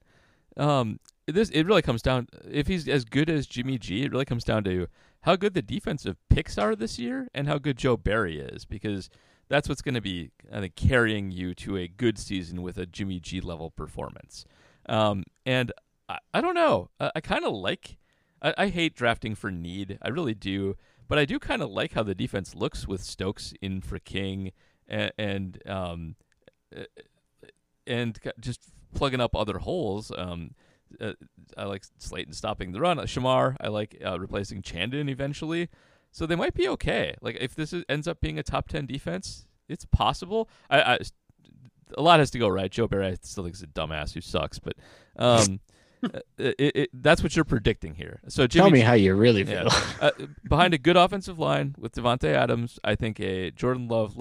It really comes down, if he's as good as Jimmy G, it really comes down to how good the defensive picks are this year and how good Joe Barry is, because that's what's going to be, I think, carrying you to a good season with a Jimmy G level performance. And I don't know. I kind of like, I hate drafting for need. I really do. But I do kind of like how the defense looks with Stokes in for King and just plugging up other holes. I like Slayton stopping the run. Shamar, I like replacing Chandon eventually. So they might be okay. Like, if this ends up being a top 10 defense, it's possible. A lot has to go right. Joe Barry, I still think, is a dumbass who sucks, but that's what you're predicting here. So Jimmy, tell me how you really feel. Yeah, behind a good offensive line with Devontae Adams, I think a Jordan Love,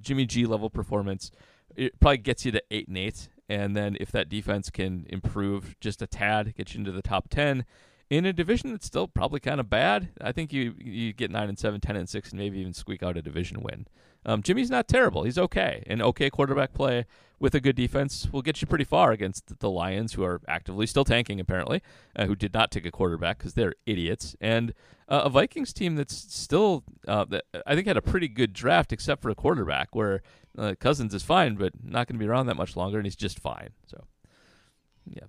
Jimmy G level performance, it probably gets you to 8-8. And then if that defense can improve just a tad, get you into the top 10 in a division that's still probably kind of bad, I think you get 9-7, 10-6, and maybe even squeak out a division win. Jimmy's not terrible. He's okay. And okay quarterback play with a good defense will get you pretty far against the Lions, who are actively still tanking, apparently, who did not take a quarterback because they're idiots. And a Vikings team that's still, that I think, had a pretty good draft except for a quarterback, where Cousins is fine, but not going to be around that much longer, and he's just fine. So, yeah.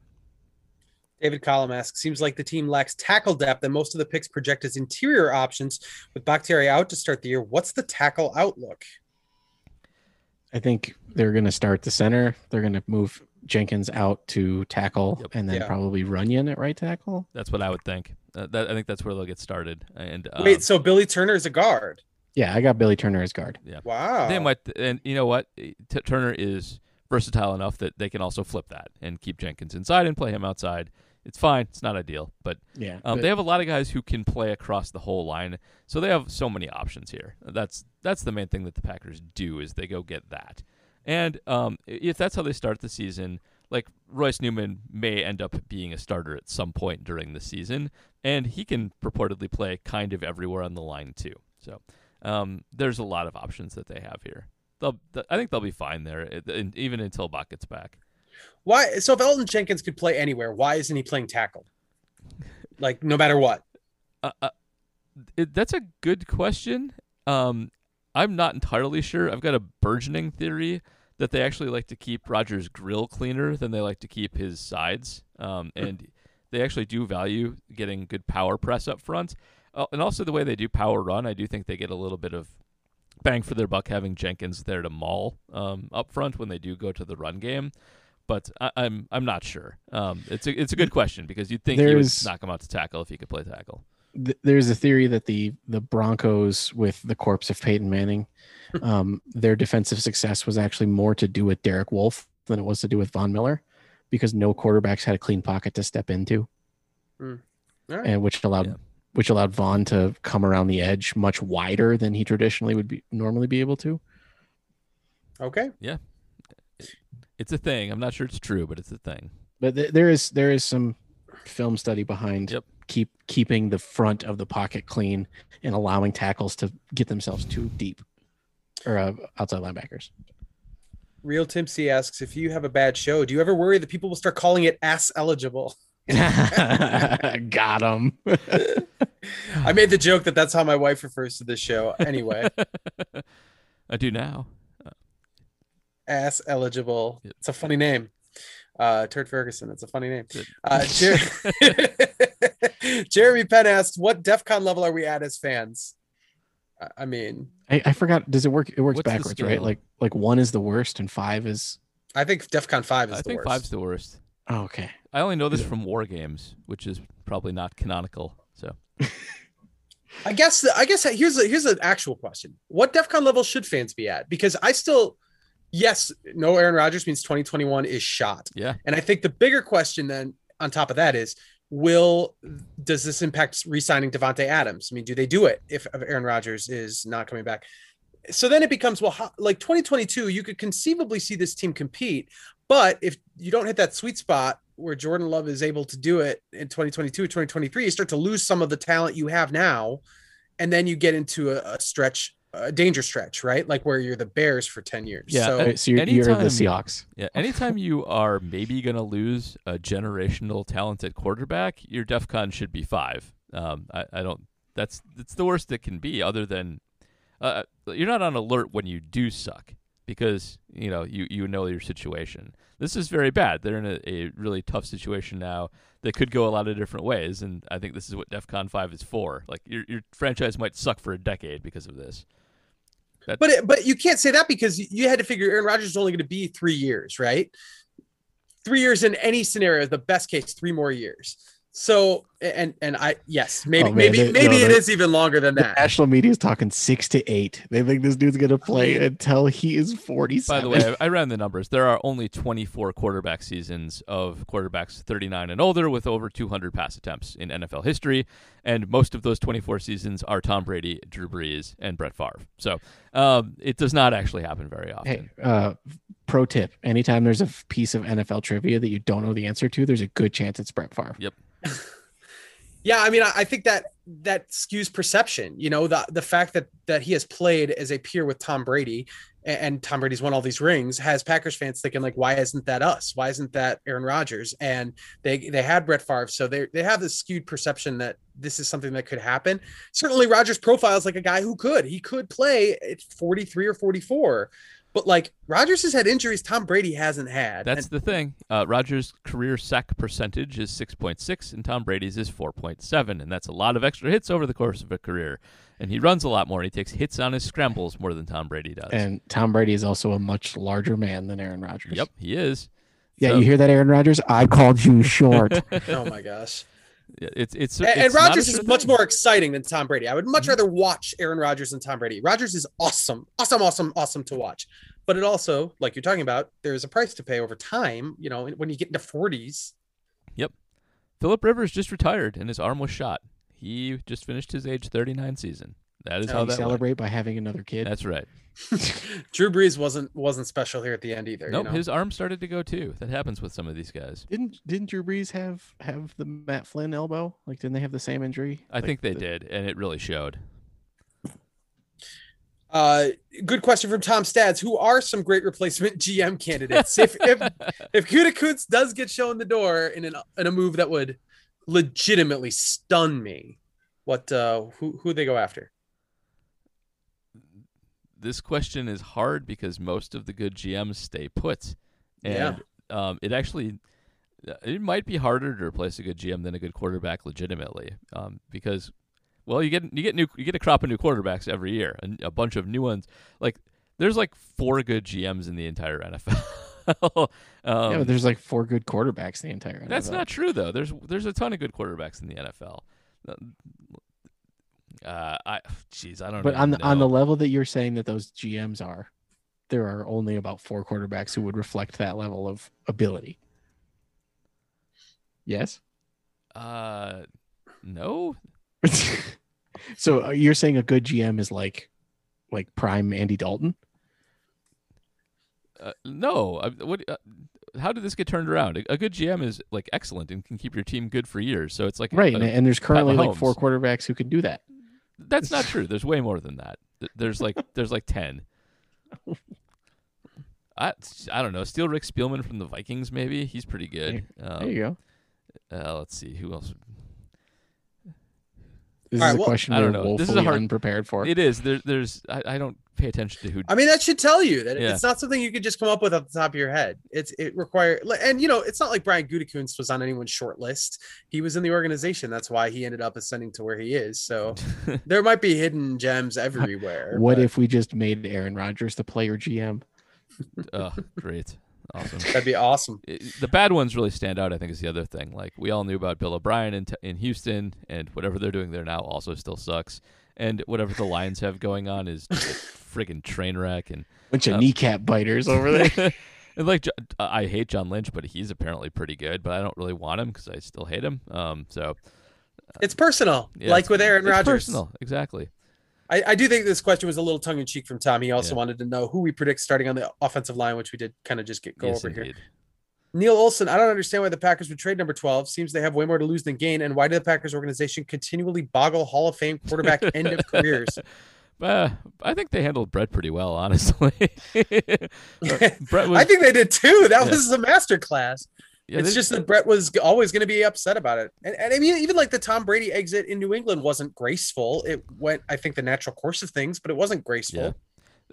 David Collum asks, seems like the team lacks tackle depth and most of the picks project as interior options. With Bakhtiari out to start the year, what's the tackle outlook? I think they're going to start the center. They're going to move Jenkins out to tackle, and then probably Runyon at right tackle. That's what I would think. I think that's where they'll get started. And wait, so Billy Turner is a guard? Yeah, I got Billy Turner as guard. Yeah. Wow. They might, and you know what? Turner is versatile enough that they can also flip that and keep Jenkins inside and play him outside. It's fine. It's not ideal, but yeah, they have a lot of guys who can play across the whole line, so they have so many options here. That's the main thing that the Packers do, is they go get that. And if that's how they start the season, like Royce Newman may end up being a starter at some point during the season, and he can purportedly play kind of everywhere on the line too. So there's a lot of options that they have here. I think they'll be fine there, even until Bach gets back. Why? So if Elgton Jenkins could play anywhere, why isn't he playing tackle? Like, no matter what. That's a good question. I'm not entirely sure. I've got a burgeoning theory that they actually like to keep Rodgers' grill cleaner than they like to keep his sides. And they actually do value getting good power press up front. And also the way they do power run, I do think they get a little bit of bang for their buck having Jenkins there to maul up front when they do go to the run game. But I'm not sure. It's a good question, because you'd think he would knock him out to tackle if he could play tackle. There's a theory that the Broncos, with the corpse of Peyton Manning, their defensive success was actually more to do with Derek Wolfe than it was to do with Von Miller, because no quarterbacks had a clean pocket to step into, right. And which allowed Von to come around the edge much wider than he traditionally would normally be able to. Okay. Yeah. It's a thing. I'm not sure it's true, but it's a thing. But there is some film study behind keeping the front of the pocket clean and allowing tackles to get themselves too deep, or outside linebackers. Real Tim C asks, if you have a bad show, do you ever worry that people will start calling it ass eligible? Got him. I made the joke that's how my wife refers to this show. Anyway. I do now. Ass eligible. It's a funny name. Turd Ferguson. It's a funny name. Jeremy Penn asked, what DEFCON level are we at as fans? I mean, I forgot. Does it work? It works backwards, right? Like 1 is the worst and 5 is. I think DEFCON 5 is the worst. I think 5's the worst. Oh, okay. I only know this from War Games, which is probably not canonical. So. I guess here's an actual question. What DEFCON level should fans be at? Because I still. Yes, no Aaron Rodgers means 2021 is shot. Yeah. And I think the bigger question then on top of that is, does this impact re-signing Devontae Adams? I mean, do they do it if Aaron Rodgers is not coming back? So then it becomes, well, how, like 2022, you could conceivably see this team compete, but if you don't hit that sweet spot where Jordan Love is able to do it in 2022, 2023, you start to lose some of the talent you have now. And then you get into a danger stretch, right? Like where you're the Bears for 10 years. Yeah. So you're the Seahawks. Yeah. Anytime you are maybe going to lose a generational talented quarterback, your DEFCON should be 5. That's the worst it can be, other than, you're not on alert when you do suck because, you know your situation. This is very bad. They're in a really tough situation now that could go a lot of different ways, and I think this is what DEFCON 5 is for. Like, your franchise might suck for a decade because of this. But you can't say that because you had to figure Aaron Rodgers is only going to be 3 years, right? 3 years in any scenario, the best case, 3 more years. So, maybe it is even longer than that. The national media is talking 6 to 8. They think this dude's going to play until he is 47. By the way, I ran the numbers. There are only 24 quarterback seasons of quarterbacks 39 and older with over 200 pass attempts in NFL history. And most of those 24 seasons are Tom Brady, Drew Brees, and Brett Favre. So, it does not actually happen very often. Hey, pro tip. Anytime there's a piece of NFL trivia that you don't know the answer to, there's a good chance it's Brett Favre. Yep. Yeah, I mean, I think that skews perception, the fact that he has played as a peer with Tom Brady and Tom Brady's won all these rings has Packers fans thinking, like, why isn't that us? Why isn't that Aaron Rodgers? And they had Brett Favre. So they have this skewed perception that this is something that could happen. Certainly Rodgers profiles like a guy who could play at 43 or 44. But, like, Rodgers has had injuries Tom Brady hasn't had. That's the thing. Rodgers' career sack percentage is 6.6, and Tom Brady's is 4.7, and that's a lot of extra hits over the course of a career. And he runs a lot more, and he takes hits on his scrambles more than Tom Brady does. And Tom Brady is also a much larger man than Aaron Rodgers. Yep, he is. Yeah, so, you hear that, Aaron Rodgers? I called you short. Oh, my gosh. It's Rodgers is much more exciting than Tom Brady. I would much rather watch Aaron Rodgers than Tom Brady. Rodgers is awesome to watch, but it also, like you're talking about, there's a price to pay over time. When you get into 40s. Yep. Philip Rivers just retired and his arm was shot. He just finished his age 39 season. That is how they celebrate by having another kid. That's right. Drew Brees wasn't special here at the end either. Nope, his arm started to go too. That happens with some of these guys. Didn't Drew Brees have the Matt Flynn elbow? Like, didn't they have the same injury? I think they did, and it really showed. Good question from Tom Stads. Who are some great replacement GM candidates? if Kuda Kuntz does get shown the door in a move that would legitimately stun me, what who they go after? This question is hard because most of the good GMs stay put. And it might be harder to replace a good GM than a good quarterback legitimately. Because, well, you get a crop of new quarterbacks every year and a bunch of new ones. Like, there's like 4 good GMs in the entire NFL. But there's like 4 good quarterbacks in the entire NFL. That's not true though. There's a ton of good quarterbacks in the NFL. I don't know. But on the level that you're saying that those GMs are, there are only about 4 quarterbacks who would reflect that level of ability. Yes? No. So you're saying a good GM is like prime Andy Dalton? No. How did this get turned around? A good GM is like excellent and can keep your team good for years. So it's like right, and there's currently like 4 quarterbacks who can do that. That's not true. There's way more than that. There's like 10. I don't know. Steal Rick Spielman from the Vikings, maybe. He's pretty good. There you go. Let's see. Who else? This is a question I don't know. This is a hard unprepared for. It is. I don't pay attention to who. I mean, that should tell you that it's not something you could just come up with off the top of your head. It requires, and it's not like Brian Gutekunst was on anyone's short list. He was in the organization. That's why he ended up ascending to where he is. So there might be hidden gems everywhere. What if we just made Aaron Rodgers the player GM? Oh, great. Awesome. That'd be awesome. The bad ones really stand out, I think, is the other thing. Like, we all knew about Bill O'Brien in Houston, and whatever they're doing there now also still sucks. And whatever the Lions have going on is just a friggin' train wreck. And bunch of kneecap biters over there. And like, I hate John Lynch, but he's apparently pretty good. But I don't really want him because I still hate him. So it's personal, yeah, like with Aaron Rodgers. Personal, exactly. I do think this question was a little tongue in cheek from Tom. He also wanted to know who we predict starting on the offensive line, which we did kind of just go over indeed. Here. Neil Olson, I don't understand why the Packers would trade number 12. Seems they have way more to lose than gain. And why did the Packers organization continually boggle Hall of Fame quarterback end of careers? I think they handled Brett pretty well, honestly. Brett was, I think they did too. That was a masterclass. Yeah, it's just that Brett was always going to be upset about it. And I mean, even like the Tom Brady exit in New England wasn't graceful. It went, I think, the natural course of things, but it wasn't graceful.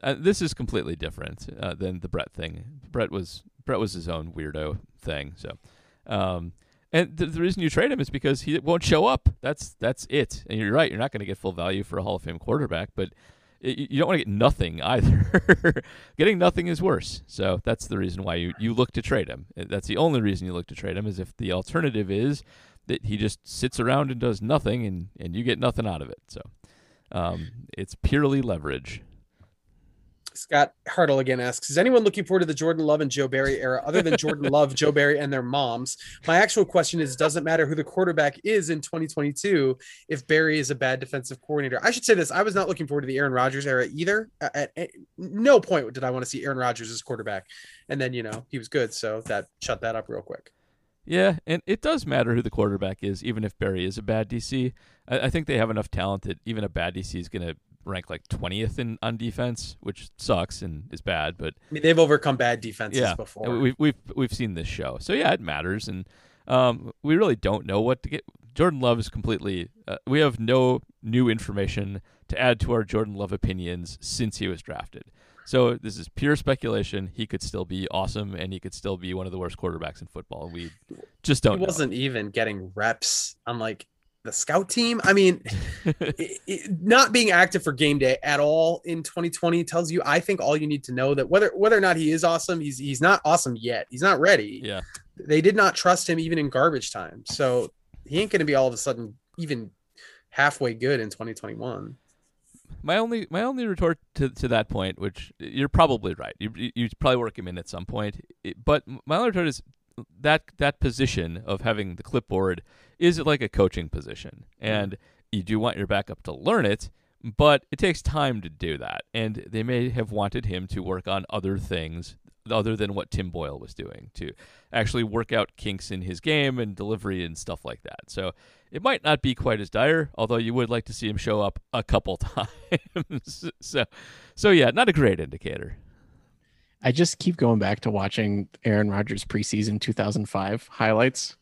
Yeah. This is completely different than the Brett thing. Brett was his own weirdo thing. So, and the reason you trade him is because he won't show up. That's it. And you're right. You're not going to get full value for a Hall of Fame quarterback, but you don't want to get nothing either. Getting nothing is worse. So that's the reason why you look to trade him. That's the only reason you look to trade him, is if the alternative is that he just sits around and does nothing and you get nothing out of it. So it's purely leverage. Scott Hartle again asks, is anyone looking forward to the Jordan Love and Joe Barry era other than Jordan Love, Joe Barry, and their moms? My actual question is, does it matter who the quarterback is in 2022 if Barry is a bad defensive coordinator? I should say this. I was not looking forward to the Aaron Rodgers era either. At no point did I want to see Aaron Rodgers as quarterback. And then, he was good. So that shut that up real quick. Yeah, and it does matter who the quarterback is, even if Barry is a bad DC. I think they have enough talent that even a bad DC is going to rank like 20th on defense, which sucks and is bad, but I mean, they've overcome bad defenses before. We've seen this show. So yeah, it matters. And we really don't know what to get. Jordan Love is completely, we have no new information to add to our Jordan Love opinions since he was drafted. So this is pure speculation. He could still be awesome and he could still be one of the worst quarterbacks in football. We just don't know. He wasn't even getting reps on like the scout team. I mean, not being active for game day at all in 2020 tells you, I think, all you need to know that whether or not he is awesome, he's not awesome yet. He's not ready. Yeah. They did not trust him even in garbage time. So he ain't going to be all of a sudden even halfway good in 2021. My only retort to that point, which you're probably right. You probably work him in at some point, but my only retort is that position of having the clipboard is it like a coaching position, and you do want your backup to learn it, but it takes time to do that. And they may have wanted him to work on other things other than what Tim Boyle was doing, to actually work out kinks in his game and delivery and stuff like that. So it might not be quite as dire, although you would like to see him show up a couple times. So yeah, not a great indicator. I just keep going back to watching Aaron Rodgers preseason 2005 highlights.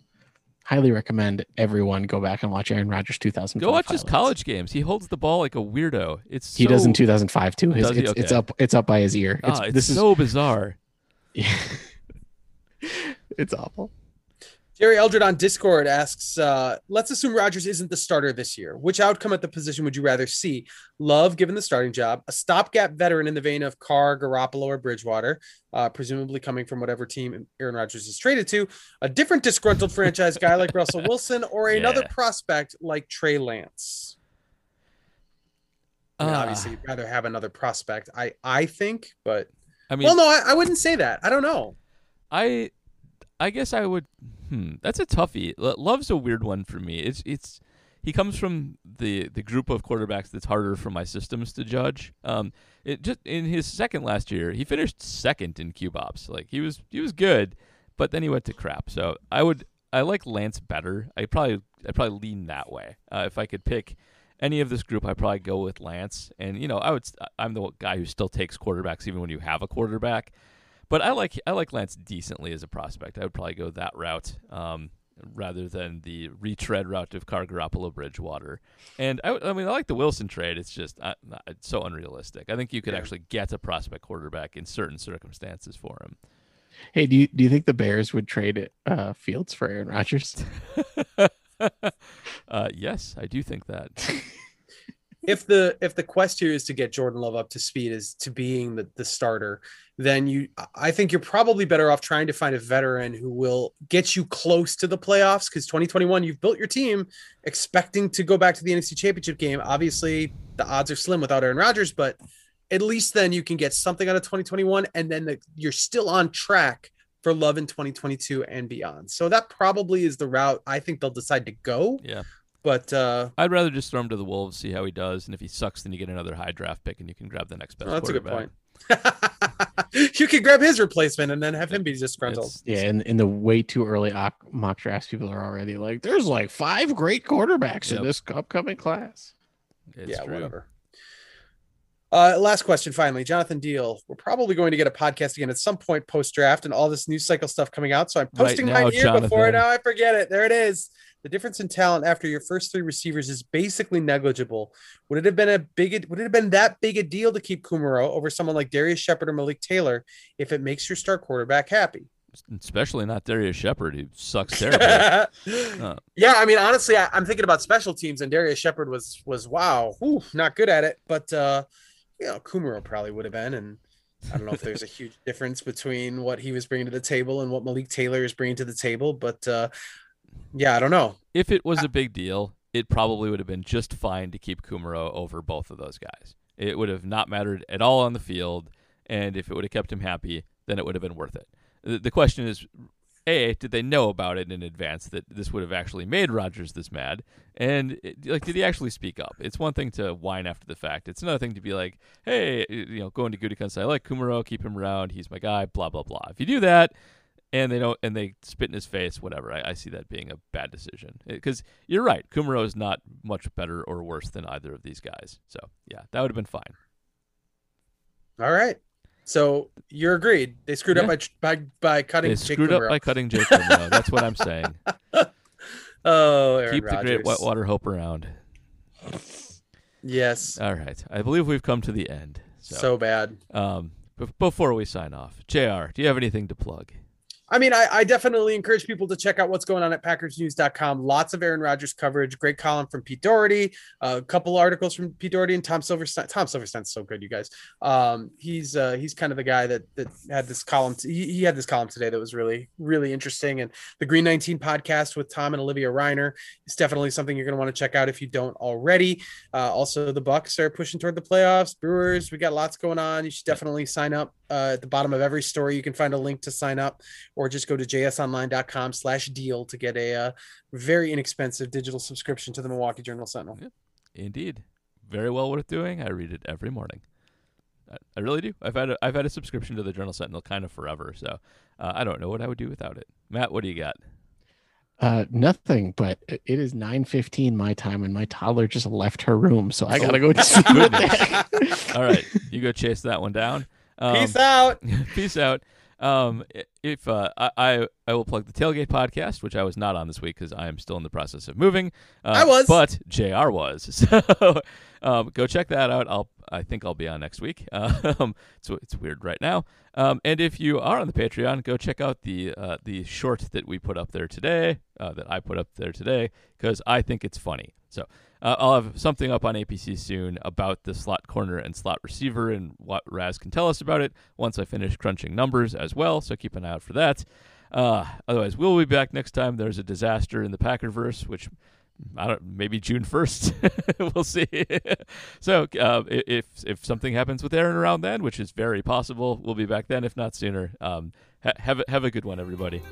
Highly recommend everyone go back and watch Aaron Rodgers 2005. Go watch his college games. He holds the ball like a weirdo. He does in 2005 too. It's up by his ear. This is so bizarre. Yeah. It's awful. Jerry Eldred on Discord asks, let's assume Rodgers isn't the starter this year. Which outcome at the position would you rather see? Love given the starting job, a stopgap veteran in the vein of Carr, Garoppolo, or Bridgewater, presumably coming from whatever team Aaron Rodgers is traded to, a different disgruntled franchise guy like Russell Wilson, or another prospect like Trey Lance? I mean, obviously, you'd rather have another prospect, I think, but... I mean, well, no, I wouldn't say that. I don't know. I guess I would... that's a toughie. Love's a weird one for me. It's he comes from the group of quarterbacks that's harder for my systems to judge. It just in his second last year, he finished second in QBOPS. Like he was good, but then he went to crap. So I like Lance better. I probably lean that way. If I could pick any of this group, I probably go with Lance. And I'm the guy who still takes quarterbacks even when you have a quarterback. But I like Lance decently as a prospect. I would probably go that route rather than the retread route of Carr, Garoppolo, Bridgewater. And I like the Wilson trade. It's just it's so unrealistic. I think you could actually get a prospect quarterback in certain circumstances for him. Hey, do you think the Bears would trade Fields for Aaron Rodgers? Yes, I do think that. If the quest here is to get Jordan Love up to speed, is to being the starter, then I think you're probably better off trying to find a veteran who will get you close to the playoffs, because 2021, you've built your team expecting to go back to the NFC Championship game. Obviously, the odds are slim without Aaron Rodgers, but at least then you can get something out of 2021, and then you're still on track for love in 2022 and beyond. So that probably is the route I think they'll decide to go. Yeah. But I'd rather just throw him to the Wolves, see how he does, and if he sucks, then you get another high draft pick, and you can grab the next best. Oh, that's a good point. You could grab his replacement and then have him be disgruntled. Yeah, and in the way too early mock drafts, people are already like, "There's like 5 great quarterbacks in this upcoming class." It's true. Whatever. Last question, finally. Jonathan Deal. We're probably going to get a podcast again at some point post-draft and all this news cycle stuff coming out. So I'm posting mine here before now I forget it. There it is. The difference in talent after your first 3 receivers is basically negligible. Would it have been that big a deal to keep Kumaro over someone like Darius Shepard or Malik Taylor if it makes your star quarterback happy? Especially not Darius Shepard, who sucks terribly. Yeah, I mean, honestly, I'm thinking about special teams, and Darius Shepard was not good at it. But you know, Kumaro probably would have been, and I don't know if there's a huge difference between what he was bringing to the table and what Malik Taylor is bringing to the table. But yeah, I don't know. If it was a big deal, it probably would have been just fine to keep Kumaro over both of those guys. It would have not mattered at all on the field, and if it would have kept him happy, then it would have been worth it. The question is, A, did they know about it in advance that this would have actually made Rodgers this mad? And did he actually speak up? It's one thing to whine after the fact. It's another thing to be like, hey, going to Gutekunst, say, I like Kumaro, keep him around, he's my guy, blah, blah, blah. If you do that, and they don't, and they spit in his face, whatever, I see that being a bad decision. Because you're right, Kumaro is not much better or worse than either of these guys. So, yeah, that would have been fine. All right. So you're agreed. They screwed up by cutting. They screwed up by cutting Jake Kumaro. That's what I'm saying. Oh, Aaron Rodgers. Keep the great Whitewater hope around. Yes. All right. I believe we've come to the end. So bad. Before we sign off, JR, do you have anything to plug? I mean, I definitely encourage people to check out what's going on at PackersNews.com. Lots of Aaron Rodgers coverage. Great column from Pete Doherty. A couple articles from Pete Doherty and Tom Silverstein. Tom Silverstein's so good, you guys. He's kind of the guy that had this column. He had this column today that was really, really interesting. And the Green 19 podcast with Tom and Olivia Reiner is definitely something you're going to want to check out if you don't already. Also, the Bucks are pushing toward the playoffs. Brewers, we got lots going on. You should definitely sign up. At the bottom of every story, you can find a link to sign up, or just go to jsonline.com/deal to get a very inexpensive digital subscription to the Milwaukee Journal Sentinel. Yeah, indeed. Very well worth doing. I read it every morning. I really do. I've had a subscription to the Journal Sentinel kind of forever, so I don't know what I would do without it. Matt, what do you got? Nothing, but it is 9:15 my time, and my toddler just left her room, so I gotta go see what the heck. All right, you go chase that one down. Peace out. Peace out. If I will plug the Tailgate podcast, which I was not on this week because I am still in the process of moving. I was, but JR was. So go check that out. I think I'll be on next week. So it's weird right now. And if you are on the Patreon, go check out the short that we put up there today, that I put up there today, because I think it's funny. So I'll have something up on APC soon about the slot corner and slot receiver and what Raz can tell us about it once I finish crunching numbers as well. So keep an eye out for that. Otherwise, we'll be back next time. There's a disaster in the Packerverse, which maybe June 1st. We'll see. So if something happens with Aaron around then, which is very possible, we'll be back then, if not sooner. Have a good one, everybody.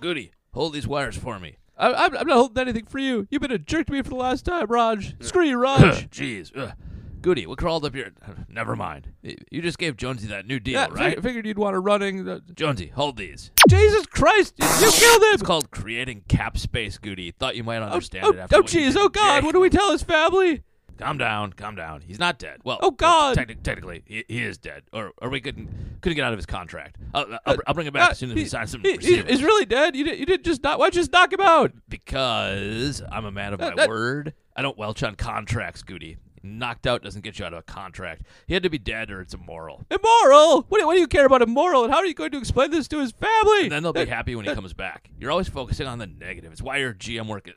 Goody, hold these wires for me. I'm not holding anything for you. You've been a jerk to me for the last time, Raj. Screw you, Raj. Jeez. Goody, what crawled up here? Never mind. You just gave Jonesy that new deal, right? I figured you'd want a running... Jonesy, hold these. Jesus Christ! You killed him! It's called creating cap space, Goody. Thought you might understand it after... Oh, jeez. Oh, God. What do we tell his family? Calm down. He's not dead. Well, oh God! Well, technically, he is dead, or we couldn't get out of his contract. I'll bring him back as soon as he signs some. He's really dead. You did just not. Why just knock him out? Because I'm a man of my word. I don't welch on contracts, Goody. Knocked out doesn't get you out of a contract. He had to be dead, or it's immoral. Immoral? What do you care about immoral? And how are you going to explain this to his family? And then they'll be happy when he comes back. You're always focusing on the negative. It's why your GM work is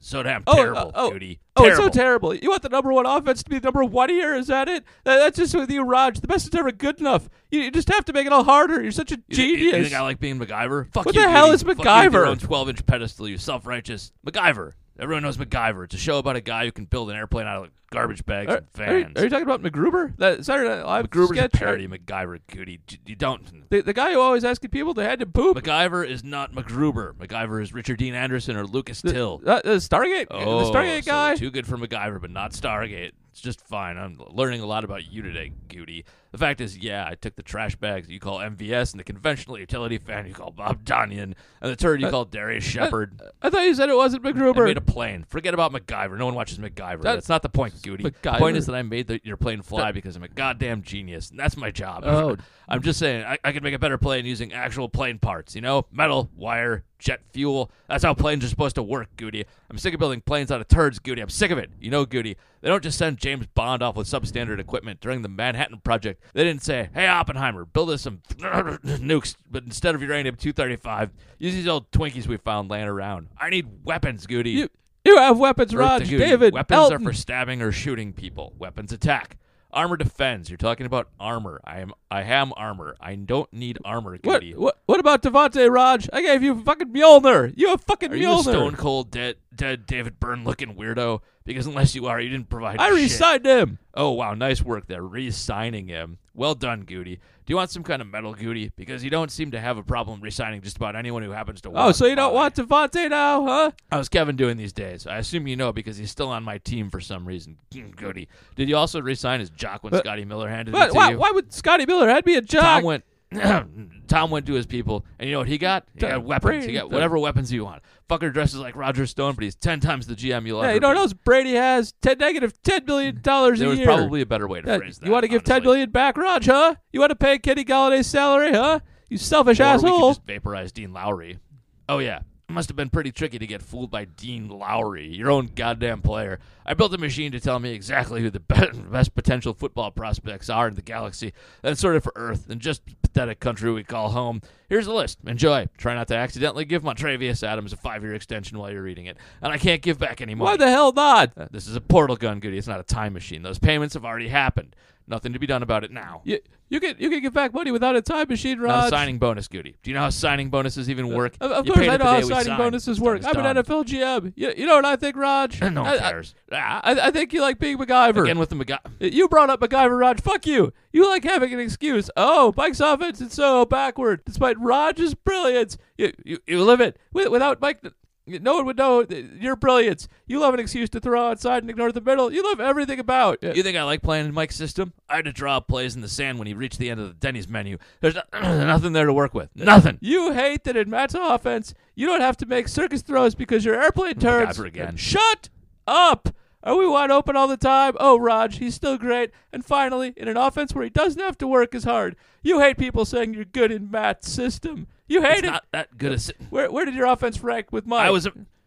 so damn terrible, Judy. Oh, terrible. It's so terrible. You want the number one offense to be the number one here? Is that it? That's just with you, Raj. The best is never good enough. You just have to make it all harder. You're such a genius. You think I like being MacGyver? Fuck what you, the hell Judy. Is MacGyver? Fuck you, your own 12-inch pedestal, you self-righteous MacGyver. Everyone knows MacGyver. It's a show about a guy who can build an airplane out of garbage bags and fans. Are you talking about MacGruber? That Saturday Night Live MacGruber's sketch? A parody, MacGyver, Goody. You don't. The guy who always asking people they had to poop. MacGyver is not MacGruber. MacGyver is Richard Dean Anderson or Lucas Till. Stargate? Oh, the Stargate guy? So too good for MacGyver, but not Stargate. It's just fine. I'm learning a lot about you today, Goody. The fact is, yeah, I took the trash bags you call MVS and the conventional utility fan you call Bob Donyan and the turd you call Darius Shepard. I thought you said it wasn't MacGruber. I made a plane. Forget about MacGyver. No one watches MacGyver. That's not the point, Goody. The point is that I made your plane fly because I'm a goddamn genius, and that's my job. Oh. I'm just saying I could make a better plane using actual plane parts, you know? Metal, wire, jet fuel. That's how planes are supposed to work, Goody. I'm sick of building planes out of turds, Goody. I'm sick of it. You know, Goody, they don't just send James Bond off with substandard equipment. During the Manhattan Project, they didn't say, hey, Oppenheimer, build us some nukes, but instead of uranium-235, use these old Twinkies we found laying around. I need weapons, Goody. You have weapons, Raj, David, weapons Elton. Are for stabbing or shooting people. Weapons attack. Armor defends. You're talking about armor. I am armor. I don't need armor, Goody. What about Devontae, Raj? I gave you fucking Mjolnir. You have fucking Mjolnir. Are you a stone-cold, dead David Byrne-looking weirdo? Because unless you are, you didn't provide shit. I re-signed him. Oh, wow. Nice work there. Re-signing him. Well done, Goody. Do you want some kind of medal, Goody? Because you don't seem to have a problem re-signing just about anyone who happens to want. Oh, so you don't want Devontae now, huh? How's Kevin doing these days? I assume you know because he's still on my team for some reason. Goody. Did you also re-sign his jock when Scotty Miller handed it to you? Why would Scotty Miller hand me a jock? Tom went to his people, and you know what he got? He got weapons. He got whatever weapons you want. Fucker dresses like Roger Stone, but he's 10 times the GM you'll ever. Yeah, you know what else Brady has? -$10 million a year. There was probably a better way to phrase that. You want to give $10 million back, Raj, huh? You want to pay Kenny Galladay's salary, huh? You selfish asshole. We could just vaporize Dean Lowry. Oh, yeah. It must have been pretty tricky to get fooled by Dean Lowry, your own goddamn player. I built a machine to tell me exactly who the best potential football prospects are in the galaxy. That's sort of for Earth and just pathetic country we call home. Here's a list. Enjoy. Try not to accidentally give Montrevious Adams a 5-year extension while you're reading it. And I can't give back any money. Why the hell not? This is a portal gun, Goody. It's not a time machine. Those payments have already happened. Nothing to be done about it now. You can give back money without a time machine, Raj. Not a signing bonus, Goody. Do you know how signing bonuses even work? Of course I know how signing bonuses work. I'm an NFL GM. You know what I think, Raj? No one cares. I think you like being MacGyver. Again with the MacGyver. You brought up MacGyver, Raj. Fuck you. You like having an excuse. Oh, Mike's offense is so backward. Despite Raj's brilliance, you live it. Without Mike... No one would know your brilliance. You love an excuse to throw outside and ignore the middle. You love everything about it. You think I like playing in Mike's system? I had to draw plays in the sand when he reached the end of the Denny's menu. There's nothing there to work with. Nothing. You hate that in Matt's offense, you don't have to make circus throws because your airplane turns. MacGyver again. Shut up. Are we wide open all the time? Oh, Raj, he's still great. And finally, in an offense where he doesn't have to work as hard, you hate people saying you're good in Matt's system. You hate it. It's not that good a system. Where did your offense rank with Mike?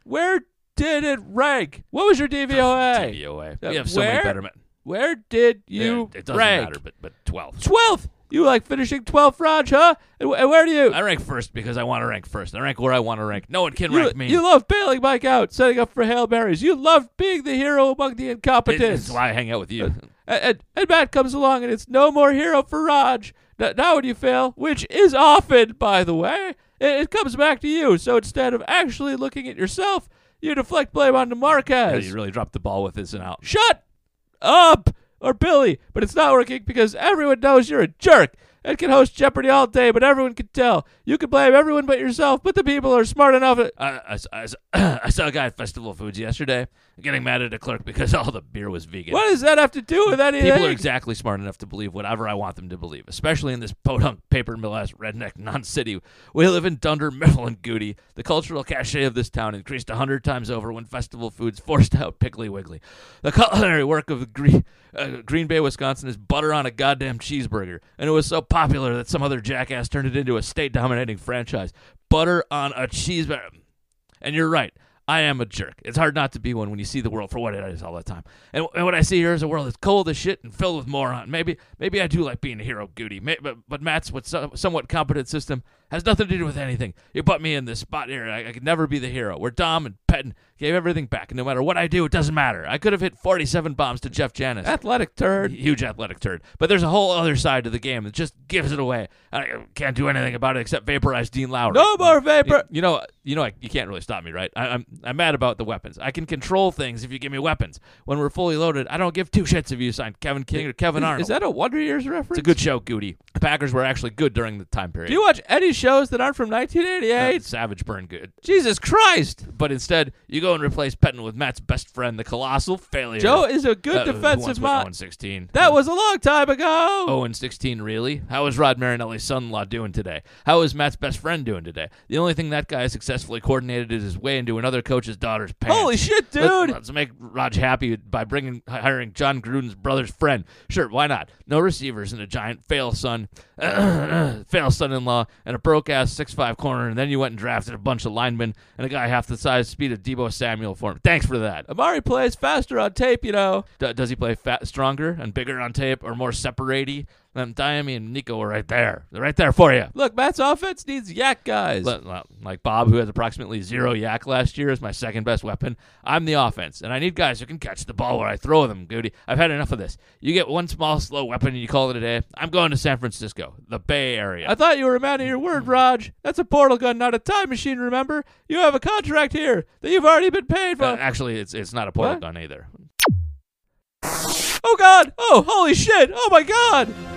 Where did it rank? What was your DVOA? DVOA. We have so many better men. Where did you rank? It doesn't matter, but 12th. 12th? You like finishing 12th, Raj, huh? And where do you? I rank first because I want to rank first. I rank where I want to rank. No one can rank me. You love bailing Mike out, setting up for Hail Marys. You love being the hero among the incompetents. That's why I hang out with you. And Matt comes along, and it's no more hero for Raj. Now when you fail, which is often, by the way, it comes back to you. So instead of actually looking at yourself, you deflect blame onto Marquez. Yeah, you really dropped the ball with this and out. Shut up! Or Billy, but it's not working because everyone knows you're a jerk and can host Jeopardy all day, but everyone can tell. You can blame everyone but yourself, but the people are smart enough. I saw a guy at Festival of Foods yesterday getting mad at a clerk because all the beer was vegan. What does that have to do with anything? People are exactly smart enough to believe whatever I want them to believe, especially in this podunk, paper mill-ass, redneck, non-city. We live in Dunder, Mifflin, and Goody. The cultural cachet of this town increased 100 times over when Festival Foods forced out Piggly Wiggly. The culinary work of Green Bay, Wisconsin is butter on a goddamn cheeseburger, and it was so popular that some other jackass turned it into a state-dominating franchise. Butter on a cheeseburger. And you're right. I am a jerk. It's hard not to be one when you see the world for what it is all the time. And what I see here is a world that's cold as shit and filled with moron. Maybe I do like being a hero, Goody. But Matt's somewhat competent system has nothing to do with anything. You put me in this spot here. I could never be the hero. Where Dom and Petten gave everything back, and no matter what I do, it doesn't matter. I could have hit 47 bombs to Jeff Janis. Athletic turd. Huge athletic turd. But there's a whole other side to the game that just gives it away. I can't do anything about it except vaporize Dean Lowry. No more vapor. You know, you can't really stop me, right? I'm mad about the weapons. I can control things if you give me weapons. When we're fully loaded, I don't give two shits if you sign Kevin King or Kevin Arnold. Is that a Wonder Years reference? It's a good show, Goody. The Packers were actually good during the time period. Do you watch any shows that aren't from 1988? Savage Burn good. Jesus Christ! But instead, you go and replace Petten with Matt's best friend, the Colossal Failure. Joe is a good defensive mind. 0-16. That was a long time ago! 0-16, really? How is Rod Marinelli's son-in-law doing today? How is Matt's best friend doing today? The only thing that guy has successfully coordinated is his way into another coach's daughter's pants. Holy shit, dude! Let's make Raj happy by hiring John Gruden's brother's friend. Sure, why not? No receivers and a giant fail son-in-law and a broke-ass 6'5" corner, and then you went and drafted a bunch of linemen and a guy half the size speed of Debo Samuel for him. Thanks for that. Amari plays faster on tape, you know. Does he play stronger and bigger on tape or more separate-y? Diami and Nico are right there. They're right there for you. Look, Matt's offense needs yak guys. Like Bob, who has approximately zero yak last year, is my second best weapon. I'm the offense, and I need guys who can catch the ball where I throw them, Goody. I've had enough of this. You get one small, slow weapon, and you call it a day. I'm going to San Francisco, the Bay Area. I thought you were a man of your word, Raj. That's a portal gun, not a time machine, remember? You have a contract here that you've already been paid for. Actually, it's not a portal gun either. Oh, God. Oh, holy shit. Oh, my God.